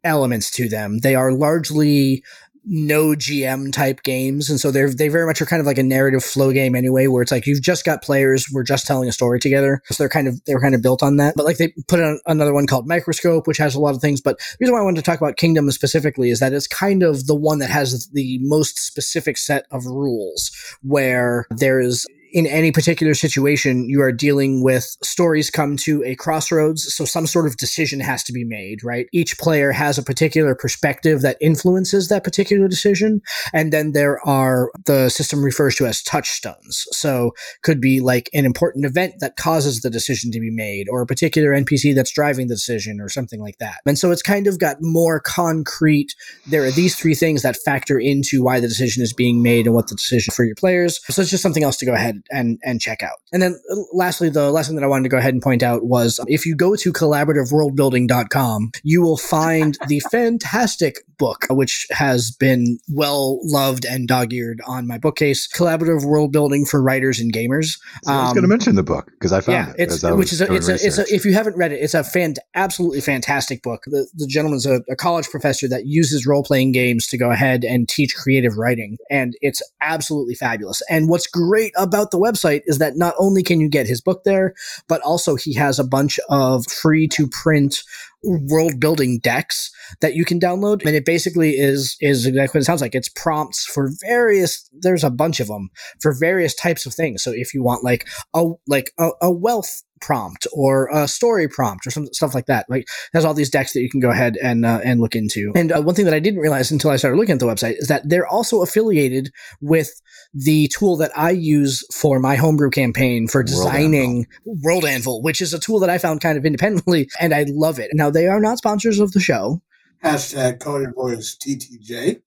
elements to them. They are largely no G M type games, and so they're they very much are kind of like a narrative flow game anyway, where it's like you've just got players, we're just telling a story together. So they're kind of they're kind of built on that. But like they put on another one called Microscope, which has a lot of things. But the reason why I wanted to talk about Kingdom specifically is that it's kind of the one that has the most specific set of rules, where there is, in any particular situation, you are dealing with stories come to a crossroads, so some sort of decision has to be made, right? Each player has a particular perspective that influences that particular decision, and then there are, the system refers to as touchstones. So could be like an important event that causes the decision to be made, or a particular N P C that's driving the decision, or something like that. And so it's kind of got more concrete, there are these three things that factor into why the decision is being made and what the decision for your players. So it's just something else to go ahead and and check out. And then lastly, the last thing that I wanted to go ahead and point out was if you go to collaborative world building dot com, you will find the fantastic book, which has been well loved and dog-eared on my bookcase, Collaborative World Building for Writers and Gamers. So um, I was going to mention the book because I found yeah, it. It's, I which is a, it's, a, it's a, if you haven't read it, it's a fan, absolutely fantastic book. The, the gentleman's a, a college professor that uses role-playing games to go ahead and teach creative writing, and it's absolutely fabulous. And what's great about the website is that not only can you get his book there, but also he has a bunch of free to print world building decks that you can download. And it basically is, is exactly what it sounds like. It's prompts for various, there's a bunch of them for various types of things. So if you want like a, like a, a wealth prompt or a story prompt or some stuff like that, like there's all these decks that you can go ahead and, uh, and look into. And uh, one thing that I didn't realize until I started looking at the website is that they're also affiliated with the tool that I use for my homebrew campaign for designing World Anvil. World Anvil, which is a tool that I found kind of independently, and I love it. Now, they are not sponsors of the show. Hashtag Cotter Boys T T J.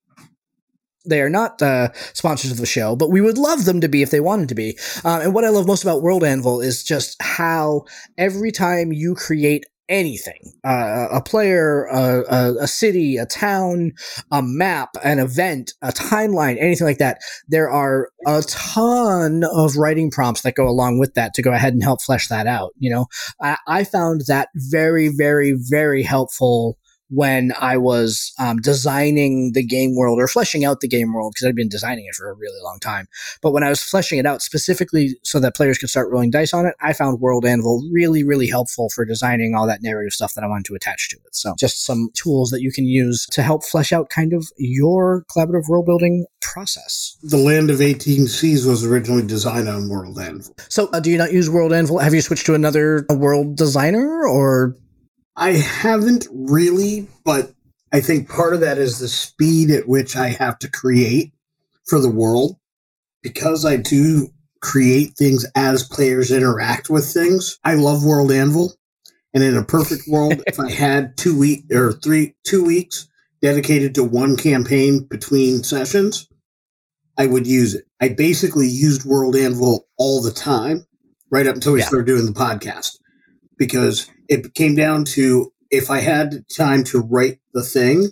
They are not uh, sponsors of the show, but we would love them to be if they wanted to be. Uh, and what I love most about World Anvil is just how every time you create anything, uh, a player, a, a, a city, a town, a map, an event, a timeline, anything like that, there are a ton of writing prompts that go along with that to go ahead and help flesh that out. You know, I, I found that very, very, very helpful when I was um, designing the game world or fleshing out the game world, because I'd been designing it for a really long time. But when I was fleshing it out specifically so that players could start rolling dice on it, I found World Anvil really, really helpful for designing all that narrative stuff that I wanted to attach to it. So just some tools that you can use to help flesh out kind of your collaborative world building process. The Land of eighteen Seas was originally designed on World Anvil. So uh, do you not use World Anvil? Have you switched to another world designer or... I haven't really, but I think part of that is the speed at which I have to create for the world. Because I do create things as players interact with things. I love World Anvil. And in a perfect world, if I had two week or three two weeks dedicated to one campaign between sessions, I would use it. I basically used World Anvil all the time, right up until we yeah. started doing the podcast. Because it came down to, if I had time to write the thing,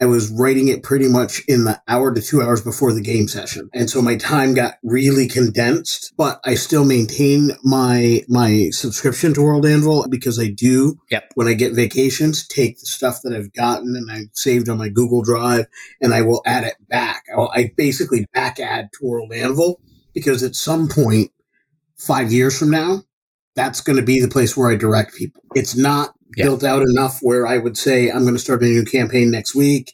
I was writing it pretty much in the hour to two hours before the game session. And so my time got really condensed, but I still maintain my my subscription to World Anvil because I do, yep. when I get vacations, take the stuff that I've gotten and I've saved on my Google Drive, and I will add it back. I basically back add to World Anvil because at some point, five years from now, that's going to be the place where I direct people. It's not yeah. built out enough where I would say, I'm going to start a new campaign next week.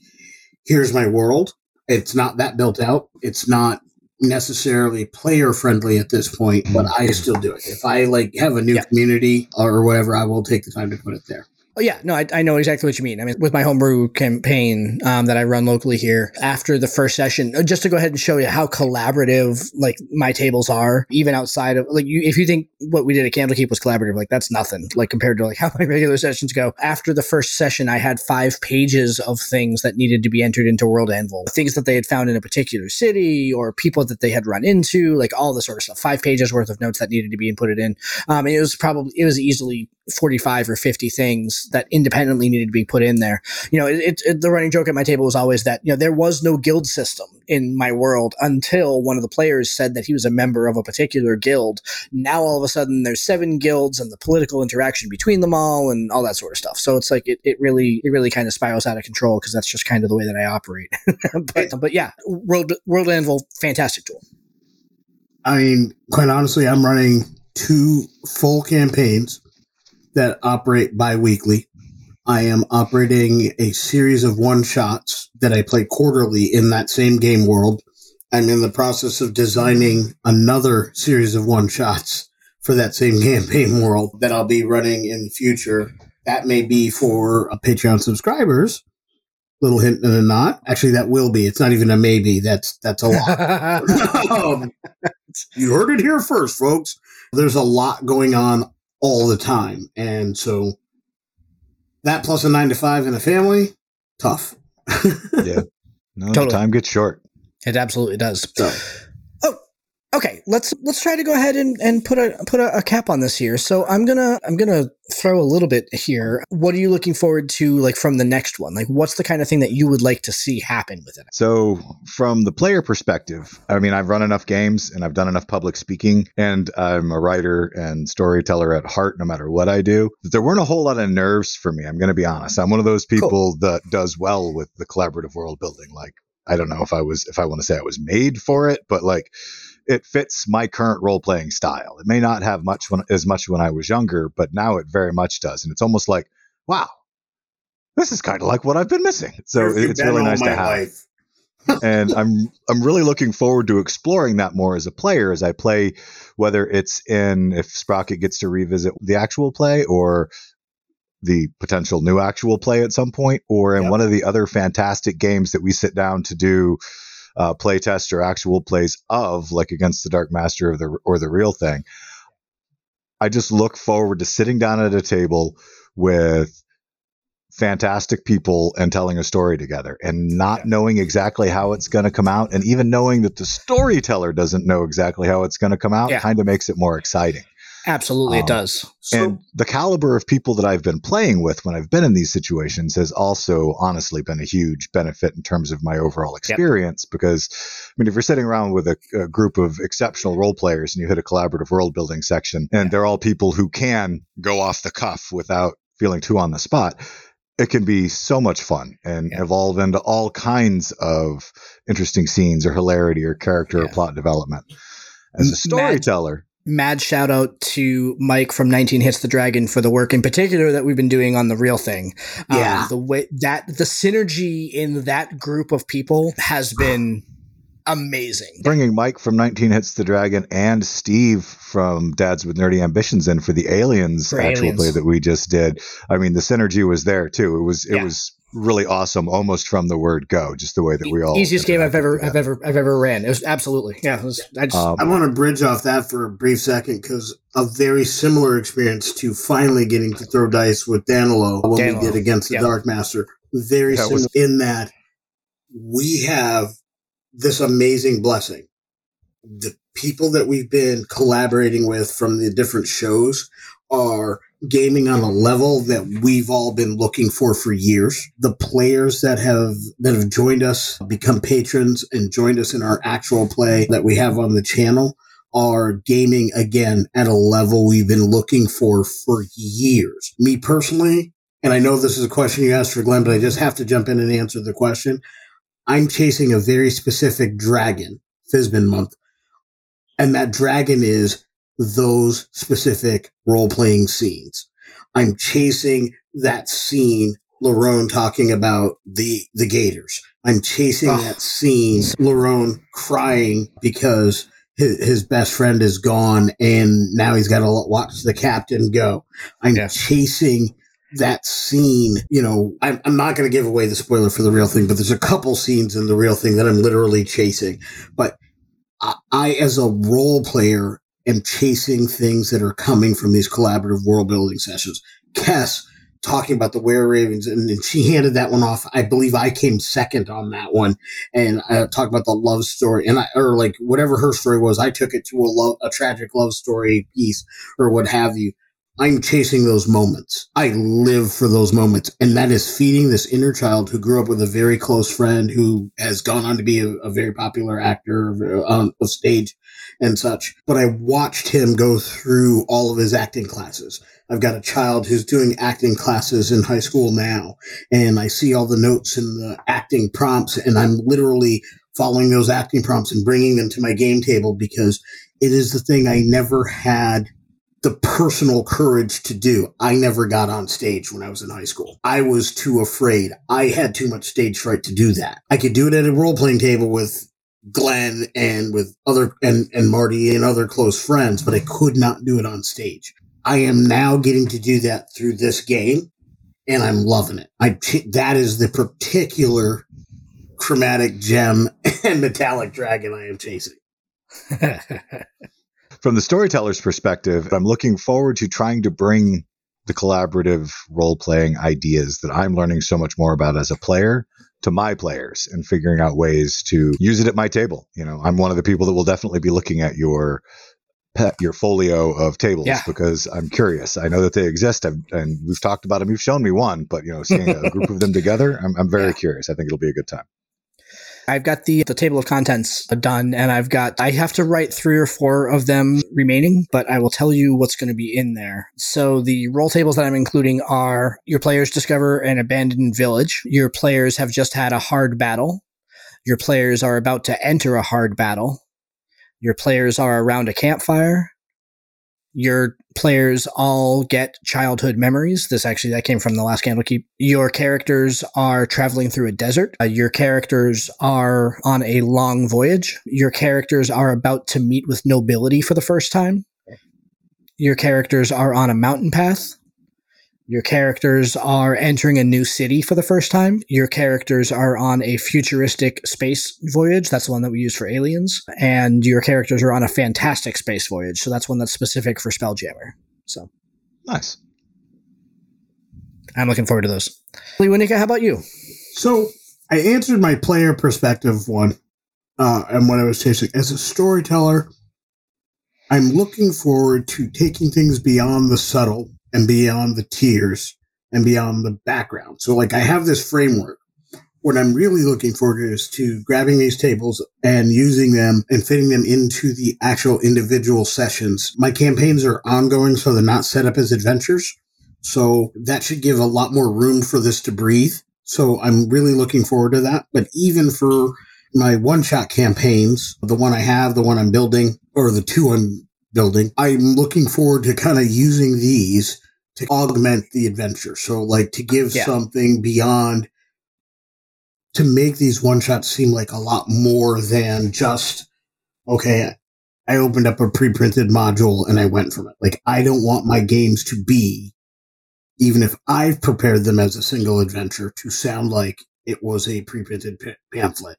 Here's my world. It's not that built out. It's not necessarily player friendly at this point, but I still do it. If I like have a new yeah. community or whatever, I will take the time to put it there. Oh, yeah, no, I, I know exactly what you mean. I mean, with my homebrew campaign um, that I run locally here, after the first session, just to go ahead and show you how collaborative, like, my tables are, even outside of, like, you, if you think what we did at Candlekeep was collaborative, like, that's nothing, like, compared to, like, how my regular sessions go. After the first session, I had five pages of things that needed to be entered into World Anvil, things that they had found in a particular city or people that they had run into, like, all this sort of stuff, five pages worth of notes that needed to be inputted in. Um, and it was probably, it was easily forty-five or fifty things that independently needed to be put in there. You know, it, it, the running joke at my table was always that, you know, there was no guild system in my world until one of the players said that he was a member of a particular guild. Now, all of a sudden, there's seven guilds and the political interaction between them all and all that sort of stuff. So it's like it, it really it really kind of spirals out of control because that's just kind of the way that I operate. but, but yeah, World, World Anvil, fantastic tool. I mean, quite honestly, I'm running two full campaigns that operate bi-weekly. I am operating a series of one-shots that I play quarterly in that same game world. I'm in the process of designing another series of one-shots for that same campaign world that I'll be running in the future. That may be for Patreon subscribers. Little hint and a nod. Actually, that will be. It's not even a maybe. That's, that's a lot. um, you heard it here first, folks. There's a lot going on all the time. And so that plus a nine to five and a family, tough. yeah. No, totally. The time gets short. It absolutely does. So. Oh, okay. Let's, let's try to go ahead and, and put a, put a, a cap on this here. So I'm going to, I'm going to throw a little bit here. What are you looking forward to, like, from the next one? Like, what's the kind of thing that you would like to see happen with it? So from the player perspective, I mean, I've run enough games and I've done enough public speaking, and I'm a writer and storyteller at heart, no matter what I do. There weren't a whole lot of nerves for me. I'm going to be honest. I'm one of those people cool. that does well with the collaborative world building. Like, I don't know if I was, if I want to say I was made for it, but like, it fits my current role-playing style. It may not have much when, as much when I was younger, but now it very much does. And it's almost like, wow, this is kind of like what I've been missing. So it's really nice to have. And I'm I'm really looking forward to exploring that more as a player as I play, whether it's in, if Sprocket gets to revisit the actual play or the potential new actual play at some point, or in yep. one of the other fantastic games that we sit down to do uh, play tests or actual plays of, like Against the Dark Master or the, or the Real Thing. I just look forward to sitting down at a table with fantastic people and telling a story together and not yeah. knowing exactly how it's going to come out. And even knowing that the storyteller doesn't know exactly how it's going to come out yeah. kind of makes it more exciting. Absolutely, um, it does. So, and the caliber of people that I've been playing with when I've been in these situations has also honestly been a huge benefit in terms of my overall experience. Yep. Because, I mean, if you're sitting around with a, a group of exceptional role players and you hit a collaborative world building section and yeah. they're all people who can go off the cuff without feeling too on the spot, it can be so much fun and yeah. evolve into all kinds of interesting scenes or hilarity or character yeah. or plot development. As a storyteller... Mad- Mad shout out to Mike from nineteen Hits the Dragon for the work in particular that we've been doing on the Real Thing. Yeah. Um, the way that the synergy in that group of people has been amazing. Bringing Mike from nineteen Hits the Dragon and Steve from Dads with Nerdy Ambitions in for the Aliens for actual aliens. play that we just did. I mean, the synergy was there too. It was, it yeah. was really awesome almost from the word go, just the way that we all easiest game I've ever I've ever I've ever ran. It was absolutely yeah it was, I just um, I want to bridge off that for a brief second because a very similar experience to finally getting to throw dice with Danilo when Danilo. we did Against the yep. Dark Master, very that similar was- in that we have this amazing blessing. The people that we've been collaborating with from the different shows are gaming on a level that we've all been looking for for years. The players that have that have joined us, become patrons, and joined us in our actual play that we have on the channel are gaming, again, at a level we've been looking for for years. Me personally, and I know this is a question you asked for Glenn, but I just have to jump in and answer the question. I'm chasing a very specific dragon, Fizbin month, and that dragon is those specific role-playing scenes. I'm chasing that scene, Lerone talking about the the gators. I'm chasing oh. that scene, Lerone crying because his, his best friend is gone and now he's got to watch the captain go. I'm yeah. chasing that scene. You know, I'm, I'm not going to give away the spoiler for the Real Thing, but there's a couple scenes in the Real Thing that I'm literally chasing. But I, I as a role player, and chasing things that are coming from these collaborative world building sessions. Kess talking about the were-ravens, and, and she handed that one off. I believe I came second on that one. And I talked about the love story, and I, or like whatever her story was, I took it to a, lo- a tragic love story piece or what have you. I'm chasing those moments. I live for those moments. And that is feeding this inner child who grew up with a very close friend who has gone on to be a, a very popular actor on um, stage and such. But I watched him go through all of his acting classes. I've got a child who's doing acting classes in high school now. And I see all the notes and the acting prompts. And I'm literally following those acting prompts and bringing them to my game table because it is the thing I never had the personal courage to do. I never got on stage when I was in high school. I was too afraid. I had too much stage fright to do that. I could do it at a role-playing table with Glenn and with other and, and Marty and other close friends, but I could not do it on stage. I am now getting to do that through this game, and I'm loving it. I that is the particular chromatic gem and metallic dragon I am chasing. From the storyteller's perspective, I'm looking forward to trying to bring the collaborative role-playing ideas that I'm learning so much more about as a player to my players and figuring out ways to use it at my table. You know, I'm one of the people that will definitely be looking at your your folio of tables yeah. because I'm curious. I know that they exist, I've, and we've talked about them. You've shown me one, but, you know, seeing a group of them together, I'm, I'm very yeah. curious. I think it'll be a good time. I've got the the table of contents done, and I've got I have to write three or four of them remaining, but I will tell you what's going to be in there. So the roll tables that I'm including are your players discover an abandoned village. Your players have just had a hard battle. Your players are about to enter a hard battle. Your players are around a campfire. Your players all get childhood memories. This actually, that came from the last Candlekeep. Your characters are traveling through a desert. Uh, your characters are on a long voyage. Your characters are about to meet with nobility for the first time. Your characters are on a mountain path. Your characters are entering a new city for the first time. Your characters are on a futuristic space voyage. That's the one that we use for aliens. And your characters are on a fantastic space voyage. So that's one that's specific for Spelljammer. So nice. I'm looking forward to those. Winika, how about you? So I answered my player perspective one. Uh, and when I was chasing as a storyteller, I'm looking forward to taking things beyond the subtle and beyond the tiers, and beyond the background. So, like, I have this framework. What I'm really looking forward to is to grabbing these tables and using them and fitting them into the actual individual sessions. My campaigns are ongoing, so they're not set up as adventures. So that should give a lot more room for this to breathe. So I'm really looking forward to that. But even for my one-shot campaigns, the one I have, the one I'm building, or the two I'm building, I'm looking forward to kind of using these to augment the adventure. So, like, to give yeah. something beyond, to make these one-shots seem like a lot more than just, okay, I opened up a pre-printed module and I went from it. Like, I don't want my games to be, even if I've prepared them as a single adventure, to sound like it was a pre-printed p- pamphlet.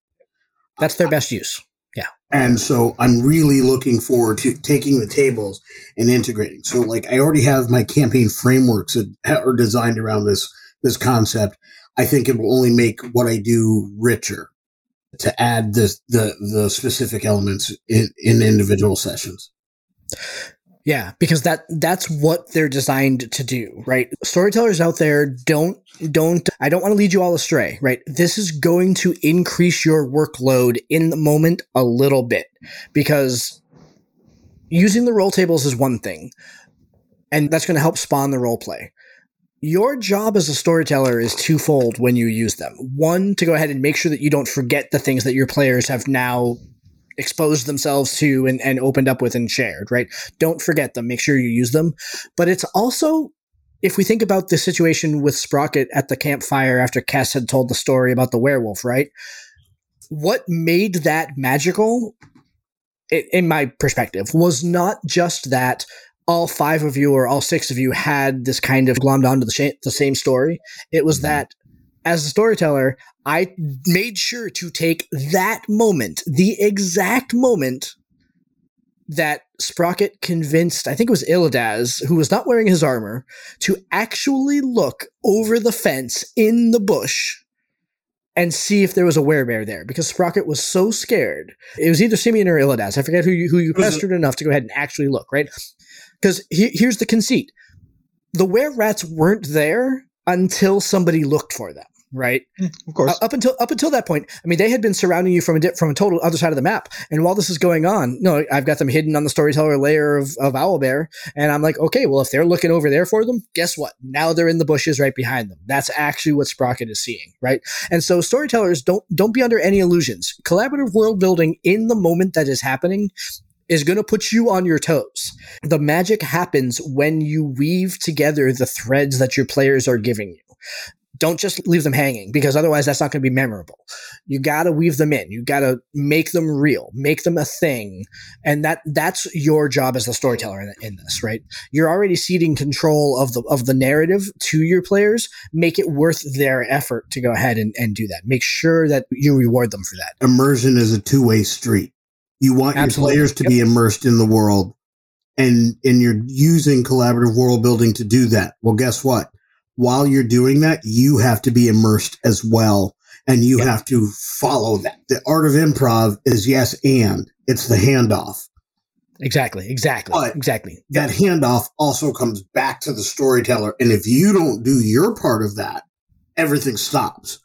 That's their best use. Yeah. And so I'm really looking forward to taking the tables and integrating. So, like, I already have my campaign frameworks that are designed around this, this concept. I think it will only make what I do richer to add this, the, the specific elements in, in individual sessions. Yeah, because that that's what they're designed to do, right? Storytellers out there, don't don't I don't want to lead you all astray, right? This is going to increase your workload in the moment a little bit, because using the roll tables is one thing, and that's going to help spawn the role play. Your job as a storyteller is twofold when you use them. One, to go ahead and make sure that you don't forget the things that your players have now exposed themselves to and, and opened up with and shared, right? Don't forget them. Make sure you use them. But it's also, if we think about the situation with Sprocket at the campfire after Cass had told the story about the werewolf, right? What made that magical, in my perspective, was not just that all five of you or all six of you had this kind of glommed onto the, sh- the same story. It was that, as a storyteller, I made sure to take that moment, the exact moment that Sprocket convinced, I think it was Illidaz, who was not wearing his armor, to actually look over the fence in the bush and see if there was a werebear there, because Sprocket was so scared. It was either Simeon or Illidaz. I forget who you, who you pestered enough to go ahead and actually look, right? Because he, here's the conceit. The were-rats weren't there until somebody looked for them, right? Mm, of course. Uh, up until up until that point, I mean, they had been surrounding you from a di- from a total other side of the map. And while this is going on, no, I've got them hidden on the storyteller layer of, of Owlbear. And I'm like, okay, well, if they're looking over there for them, guess what? Now they're in the bushes right behind them. That's actually what Sprocket is seeing, right? And so storytellers, don't don't be under any illusions. Collaborative world building in the moment that is happening is going to put you on your toes. The magic happens when you weave together the threads that your players are giving you. Don't just leave them hanging, because otherwise that's not going to be memorable. You got to weave them in. You got to make them real, make them a thing. And that that's your job as the storyteller in, in this, right? You're already ceding control of the of the narrative to your players. Make it worth their effort to go ahead and, and do that. Make sure that you reward them for that. Immersion is a two-way street. You want Absolutely. your players to yep. be immersed in the world, and, and you're using collaborative world building to do that. Well, guess what? While you're doing that, you have to be immersed as well, and you yep. have to follow that. The art of improv is yes and. It's the handoff. Exactly, exactly, but exactly. That handoff also comes back to the storyteller, and if you don't do your part of that, everything stops.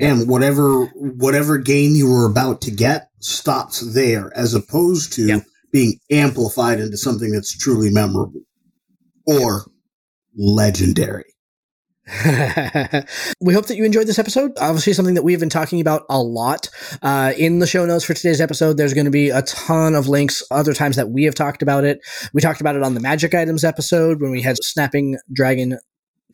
And whatever whatever gain you were about to get stops there, as opposed to yep. being amplified into something that's truly memorable or legendary. We hope that you enjoyed this episode. Obviously something that we've been talking about a lot. Uh, in the show notes for today's episode, there's going to be a ton of links other times that we have talked about it. We talked about it on the magic items episode when we had Snapping Dragon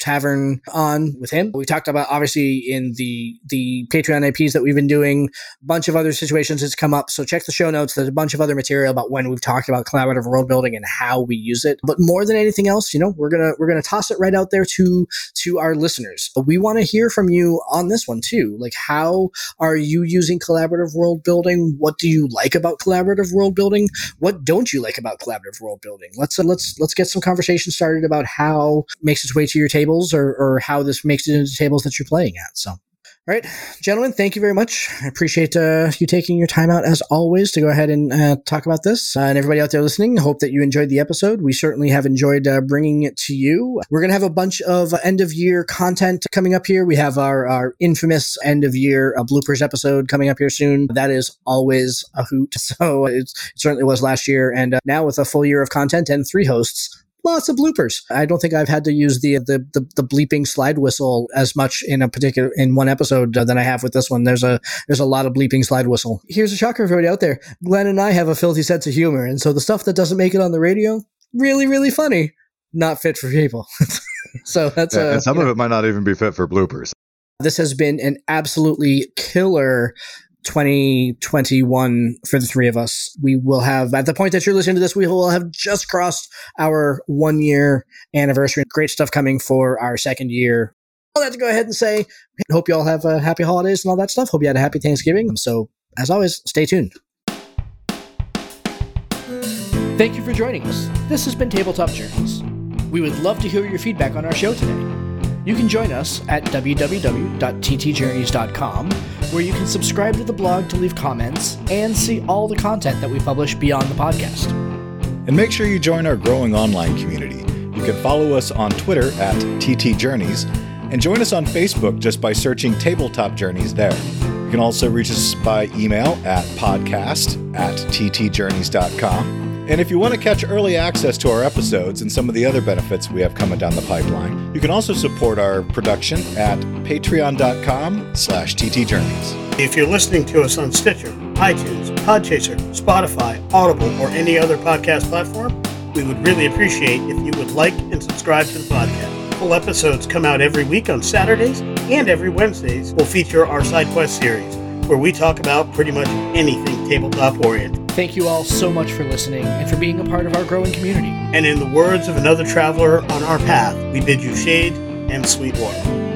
Tavern on with him. We talked about, obviously, in the the Patreon I Ps that we've been doing, a bunch of other situations that's come up. So check the show notes. There's a bunch of other material about when we've talked about collaborative world building and how we use it. But more than anything else, you know, we're gonna we're gonna toss it right out there to to our listeners. We want to hear from you on this one too. Like, how are you using collaborative world building? What do you like about collaborative world building? What don't you like about collaborative world building? Let's uh, let's let's get some conversation started about how it makes its way to your table. Tables or, or how this makes it into tables that you're playing at. So, all right, gentlemen, thank you very much. I appreciate uh, you taking your time out as always to go ahead and uh, talk about this. Uh, and everybody out there listening, hope that you enjoyed the episode. We certainly have enjoyed uh, bringing it to you. We're going to have a bunch of end of year content coming up here. We have our, our infamous end of year uh, bloopers episode coming up here soon. That is always a hoot. So it's, it certainly was last year. And uh, now with a full year of content and three hosts, lots of bloopers. I don't think I've had to use the, the the the bleeping slide whistle as much in a particular in one episode than I have with this one. There's a there's a lot of bleeping slide whistle. Here's a shocker for everybody out there. Glenn and I have a filthy sense of humor, and so the stuff that doesn't make it on the radio, really really funny, not fit for people. So that's yeah, a, and some of know. It might not even be fit for bloopers. This has been an absolutely killer twenty twenty-one for the three of us. We will have, at the point that you're listening to this, we will have just crossed our one year anniversary. Great stuff coming for our second year. I'll have to go ahead and say, hope you all have a happy holidays and all that stuff. Hope you had a happy Thanksgiving. So as always, stay tuned. Thank you for joining us. This has been Tabletop Journeys. We would love to hear your feedback on our show today. You can join us at w w w dot t t journeys dot com, where you can subscribe to the blog to leave comments and see all the content that we publish beyond the podcast. And make sure you join our growing online community. You can follow us on Twitter at T T Journeys and join us on Facebook just by searching Tabletop Journeys there. You can also reach us by email at podcast at t t journeys dot com. And if you want to catch early access to our episodes and some of the other benefits we have coming down the pipeline, you can also support our production at patreon dot com slash t t journeys. If you're listening to us on Stitcher, iTunes, Podchaser, Spotify, Audible, or any other podcast platform, we would really appreciate if you would like and subscribe to the podcast. Full episodes come out every week on Saturdays, and every Wednesdays will feature our Side Quest series, where we talk about pretty much anything tabletop-oriented. Thank you all so much for listening and for being a part of our growing community. And in the words of another traveler on our path, we bid you shade and sweet water.